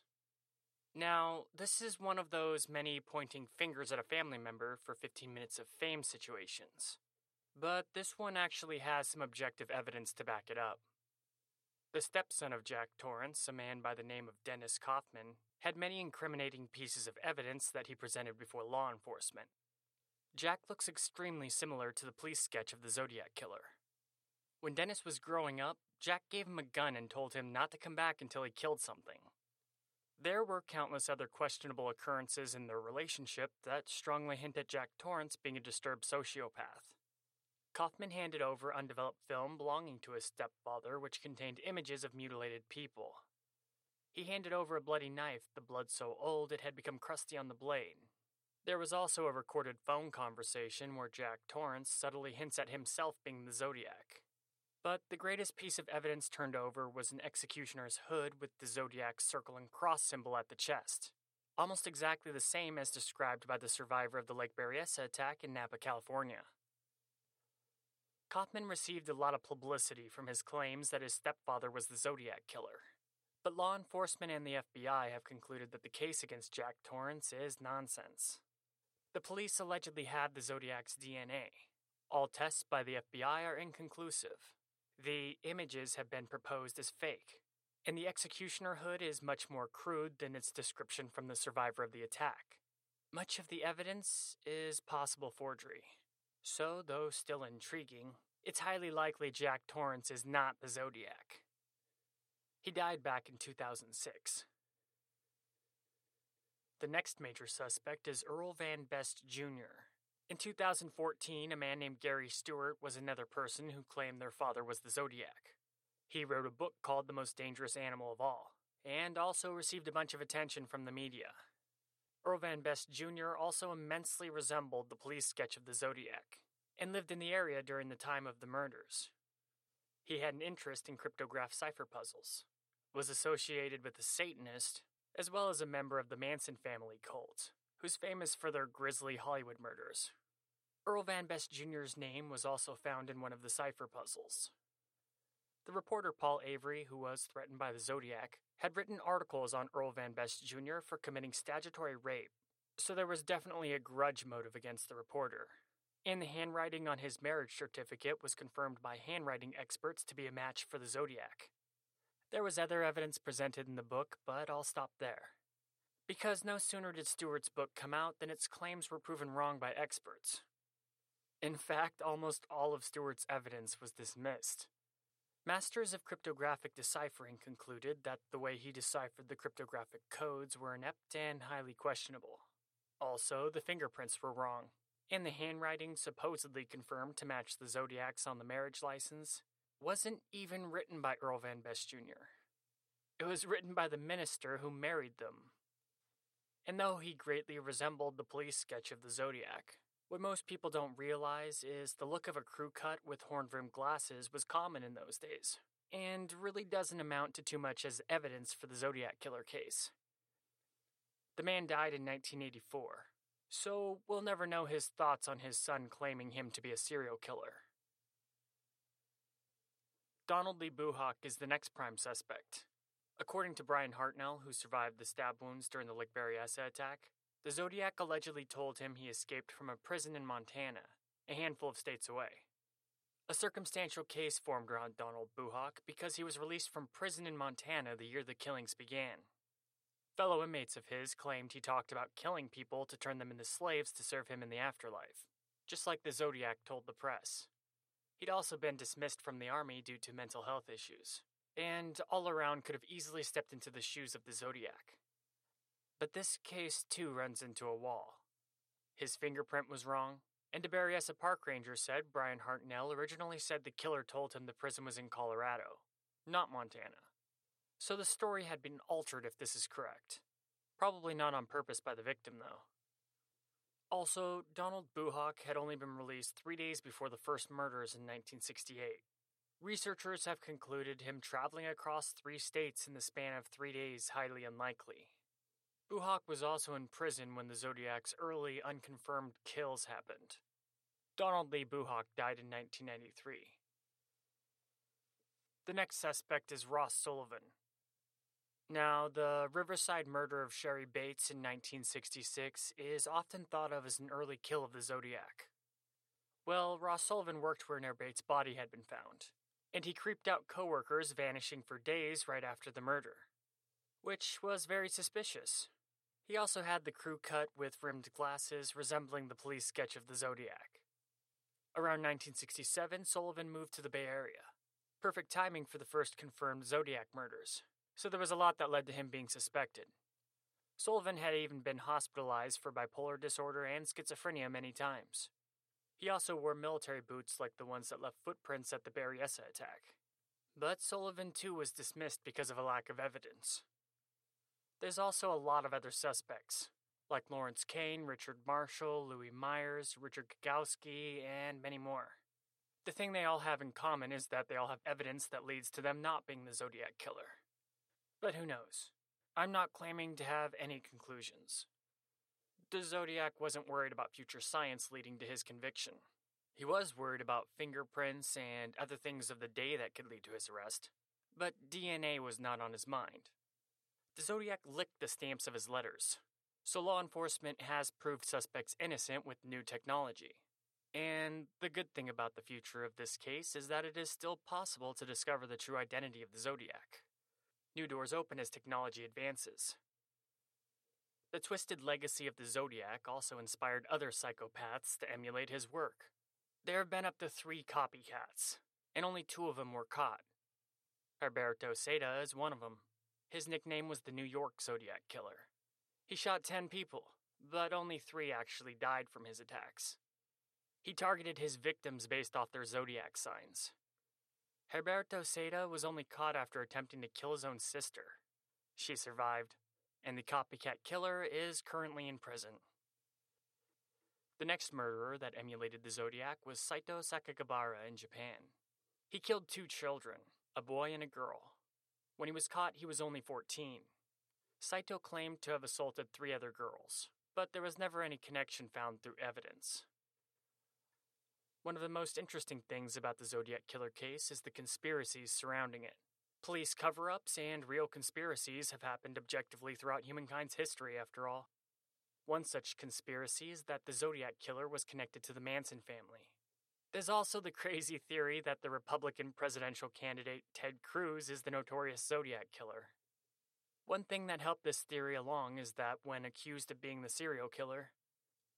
Now, this is one of those many pointing fingers at a family member for 15 minutes of fame situations, but this one actually has some objective evidence to back it up. The stepson of Jack Terrence, a man by the name of Dennis Kaufman, had many incriminating pieces of evidence that he presented before law enforcement. Jack looks extremely similar to the police sketch of the Zodiac Killer. When Dennis was growing up, Jack gave him a gun and told him not to come back until he killed something. There were countless other questionable occurrences in their relationship that strongly hint at Jack Terrence being a disturbed sociopath. Kaufman handed over undeveloped film belonging to his stepfather, which contained images of mutilated people. He handed over a bloody knife, the blood so old it had become crusty on the blade. There was also a recorded phone conversation where Jack Torrance subtly hints at himself being the Zodiac. But the greatest piece of evidence turned over was an executioner's hood with the Zodiac's circle and cross symbol at the chest, almost exactly the same as described by the survivor of the Lake Berryessa attack in Napa, California. Kaufman received a lot of publicity from his claims that his stepfather was the Zodiac Killer, but law enforcement and the FBI have concluded that the case against Jack Torrance is nonsense. The police allegedly had the Zodiac's DNA. All tests by the FBI are inconclusive. The images have been proposed as fake, and the executioner hood is much more crude than its description from the survivor of the attack. Much of the evidence is possible forgery. So, though still intriguing, it's highly likely Jack Torrance is not the Zodiac. He died back in 2006. The next major suspect is Earl Van Best Jr. In 2014, a man named Gary Stewart was another person who claimed their father was the Zodiac. He wrote a book called The Most Dangerous Animal of All, and also received a bunch of attention from the media. Earl Van Best Jr. also immensely resembled the police sketch of the Zodiac, and lived in the area during the time of the murders. He had an interest in cryptograph cipher puzzles, was associated with a Satanist, as well as a member of the Manson family cult, who's famous for their grisly Hollywood murders. Earl Van Best Jr.'s name was also found in one of the cipher puzzles. The reporter Paul Avery, who was threatened by the Zodiac, had written articles on Earl Van Best Jr. for committing statutory rape, so there was definitely a grudge motive against the reporter. And the handwriting on his marriage certificate was confirmed by handwriting experts to be a match for the Zodiac. There was other evidence presented in the book, but I'll stop there, because no sooner did Stewart's book come out than its claims were proven wrong by experts. In fact, almost all of Stewart's evidence was dismissed. Masters of cryptographic deciphering concluded that the way he deciphered the cryptographic codes were inept and highly questionable. Also, the fingerprints were wrong, and the handwriting supposedly confirmed to match the Zodiac's on the marriage license wasn't even written by Earl Van Best Jr. It was written by the minister who married them. And though he greatly resembled the police sketch of the Zodiac, what most people don't realize is the look of a crew cut with horn-rimmed glasses was common in those days, and really doesn't amount to too much as evidence for the Zodiac Killer case. The man died in 1984, so we'll never know his thoughts on his son claiming him to be a serial killer. Donald Lee Buhawk is the next prime suspect. According to Brian Hartnell, who survived the stab wounds during the Lake Berryessa attack, the Zodiac allegedly told him he escaped from a prison in Montana, a handful of states away. A circumstantial case formed around Donald Buhawk because he was released from prison in Montana the year the killings began. Fellow inmates of his claimed he talked about killing people to turn them into slaves to serve him in the afterlife, just like the Zodiac told the press. He'd also been dismissed from the army due to mental health issues, and all around could have easily stepped into the shoes of the Zodiac. But this case, too, runs into a wall. His fingerprint was wrong, and a Berryessa park ranger said Brian Hartnell originally said the killer told him the prison was in Colorado, not Montana. So the story had been altered if this is correct. Probably not on purpose by the victim, though. Also, Donald Buhawk had only been released 3 days before the first murders in 1968. Researchers have concluded him traveling across 3 states in the span of 3 days highly unlikely. Buhawk was also in prison when the Zodiac's early, unconfirmed kills happened. Donald Lee Buhawk died in 1993. The next suspect is Ross Sullivan. Now, the Riverside murder of Sherry Bates in 1966 is often thought of as an early kill of the Zodiac. Well, Ross Sullivan worked where Nair Bates' body had been found, and he creeped out coworkers, vanishing for days right after the murder, which was very suspicious. He also had the crew cut with rimmed glasses resembling the police sketch of the Zodiac. Around 1967, Sullivan moved to the Bay Area. Perfect timing for the first confirmed Zodiac murders, so there was a lot that led to him being suspected. Sullivan had even been hospitalized for bipolar disorder and schizophrenia many times. He also wore military boots like the ones that left footprints at the Berryessa attack. But Sullivan, too, was dismissed because of a lack of evidence. There's also a lot of other suspects, like Lawrence Kane, Richard Marshall, Louis Myers, Richard Gagowski, and many more. The thing they all have in common is that they all have evidence that leads to them not being the Zodiac Killer. But who knows? I'm not claiming to have any conclusions. The Zodiac wasn't worried about future science leading to his conviction. He was worried about fingerprints and other things of the day that could lead to his arrest, but DNA was not on his mind. The Zodiac licked the stamps of his letters, so law enforcement has proved suspects innocent with new technology. And the good thing about the future of this case is that it is still possible to discover the true identity of the Zodiac. New doors open as technology advances. The twisted legacy of the Zodiac also inspired other psychopaths to emulate his work. There have been up to 3 copycats, and only 2 of them were caught. Heriberto Seda is one of them. His nickname was the New York Zodiac Killer. He shot 10 people, but only 3 actually died from his attacks. He targeted his victims based off their zodiac signs. Heriberto Seda was only caught after attempting to kill his own sister. She survived, and the copycat killer is currently in prison. The next murderer that emulated the Zodiac was Saito Sakagabara in Japan. He killed 2 children, a boy and a girl. When he was caught, he was only 14. Saito claimed to have assaulted 3 other girls, but there was never any connection found through evidence. One of the most interesting things about the Zodiac Killer case is the conspiracies surrounding it. Police cover-ups and real conspiracies have happened objectively throughout humankind's history, after all. One such conspiracy is that the Zodiac Killer was connected to the Manson family. There's also the crazy theory that the Republican presidential candidate Ted Cruz is the notorious Zodiac Killer. One thing that helped this theory along is that when accused of being the serial killer,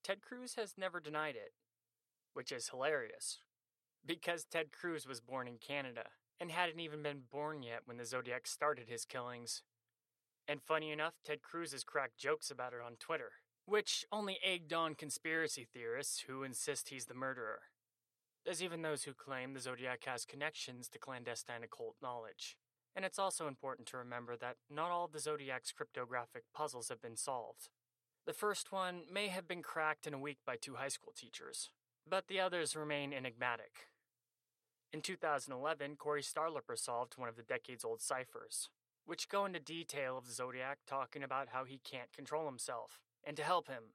Ted Cruz has never denied it. Which is hilarious, because Ted Cruz was born in Canada and hadn't even been born yet when the Zodiac started his killings. And funny enough, Ted Cruz has cracked jokes about it on Twitter, which only egged on conspiracy theorists who insist he's the murderer. There's even those who claim the Zodiac has connections to clandestine occult knowledge. And it's also important to remember that not all of the Zodiac's cryptographic puzzles have been solved. The first one may have been cracked in a week by 2 high school teachers, but the others remain enigmatic. In 2011, Corey Starlipper solved one of the decades-old ciphers, which go into detail of the Zodiac talking about how he can't control himself, and to help him.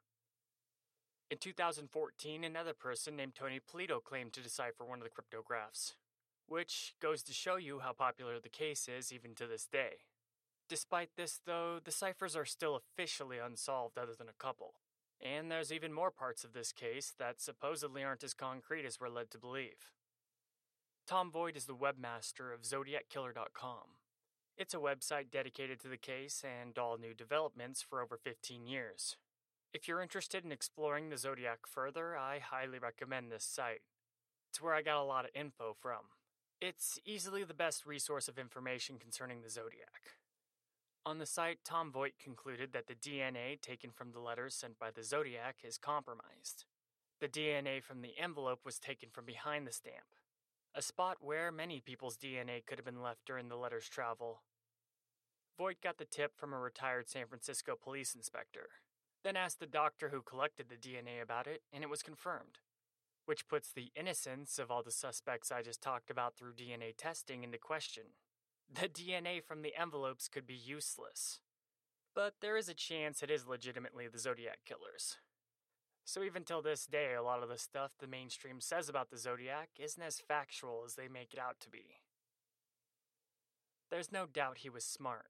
In 2014, another person named Tony Polito claimed to decipher one of the cryptographs, which goes to show you how popular the case is even to this day. Despite this, though, the ciphers are still officially unsolved other than a couple. And there's even more parts of this case that supposedly aren't as concrete as we're led to believe. Tom Voigt is the webmaster of ZodiacKiller.com. It's a website dedicated to the case and all new developments for over 15 years. If you're interested in exploring the Zodiac further, I highly recommend this site. It's where I got a lot of info from. It's easily the best resource of information concerning the Zodiac. On the site, Tom Voigt concluded that the DNA taken from the letters sent by the Zodiac is compromised. The DNA from the envelope was taken from behind the stamp, a spot where many people's DNA could have been left during the letter's travel. Voigt got the tip from a retired San Francisco police inspector, then asked the doctor who collected the DNA about it, and it was confirmed, which puts the innocence of all the suspects I just talked about through DNA testing into question. The DNA from the envelopes could be useless, but there is a chance it is legitimately the Zodiac Killer's. So even till this day, a lot of the stuff the mainstream says about the Zodiac isn't as factual as they make it out to be. There's no doubt he was smart.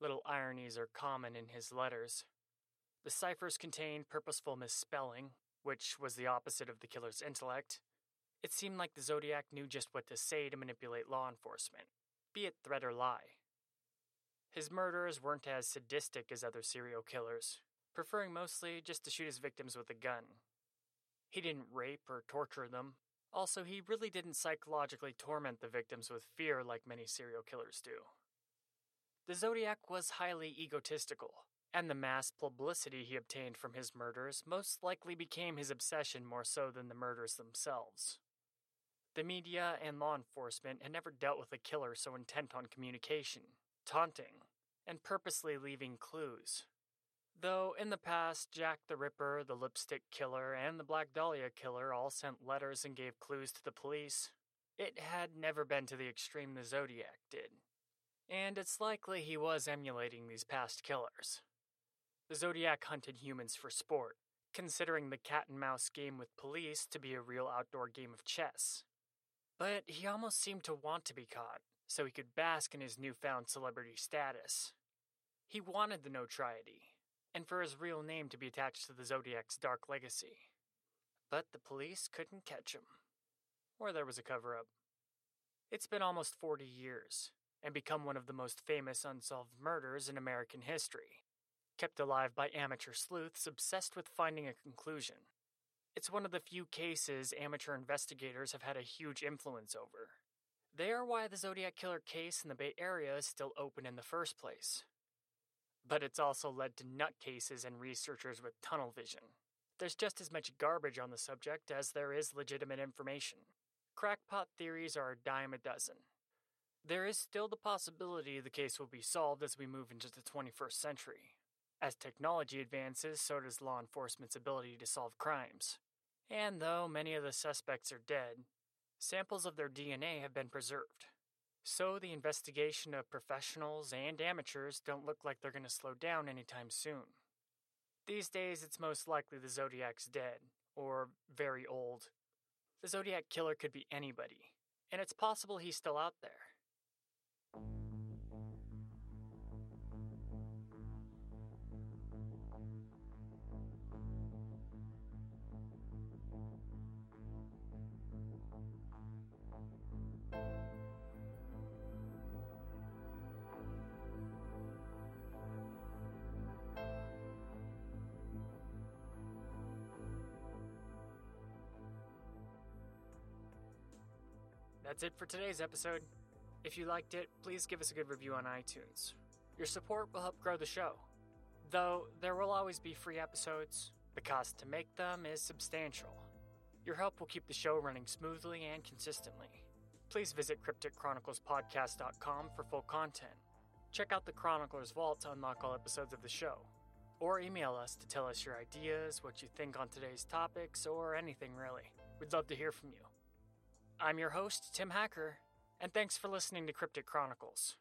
Little ironies are common in his letters. The ciphers contained purposeful misspelling, which was the opposite of the killer's intellect. It seemed like the Zodiac knew just what to say to manipulate law enforcement, be it threat or lie. His murderers weren't as sadistic as other serial killers, preferring mostly just to shoot his victims with a gun. He didn't rape or torture them. Also, he really didn't psychologically torment the victims with fear like many serial killers do. The Zodiac was highly egotistical, and the mass publicity he obtained from his murders most likely became his obsession more so than the murders themselves. The media and law enforcement had never dealt with a killer so intent on communication, taunting, and purposely leaving clues. Though in the past, Jack the Ripper, the Lipstick Killer, and the Black Dahlia Killer all sent letters and gave clues to the police, it had never been to the extreme the Zodiac did. And it's likely he was emulating these past killers. The Zodiac hunted humans for sport, considering the cat-and-mouse game with police to be a real outdoor game of chess. But he almost seemed to want to be caught, so he could bask in his newfound celebrity status. He wanted the notoriety, and for his real name to be attached to the Zodiac's dark legacy. But the police couldn't catch him. Or there was a cover-up. It's been almost 40 years, and become one of the most famous unsolved murders in American history, kept alive by amateur sleuths obsessed with finding a conclusion. It's one of the few cases amateur investigators have had a huge influence over. They are why the Zodiac Killer case in the Bay Area is still open in the first place. But it's also led to nutcases and researchers with tunnel vision. There's just as much garbage on the subject as there is legitimate information. Crackpot theories are a dime a dozen. There is still the possibility the case will be solved as we move into the 21st century. As technology advances, so does law enforcement's ability to solve crimes. And though many of the suspects are dead, samples of their DNA have been preserved. So the investigation of professionals and amateurs don't look like they're going to slow down anytime soon. These days, it's most likely the Zodiac's dead, or very old. The Zodiac Killer could be anybody, and it's possible he's still out there. That's it for today's episode. If you liked it, please give us a good review on iTunes. Your support will help grow the show. Though, there will always be free episodes, the cost to make them is substantial. Your help will keep the show running smoothly and consistently. Please visit crypticchroniclespodcast.com for full content. Check out the Chronicler's Vault to unlock all episodes of the show. Or email us to tell us your ideas, what you think on today's topics, or anything really. We'd love to hear from you. I'm your host, Tim Hacker, and thanks for listening to Cryptic Chronicles.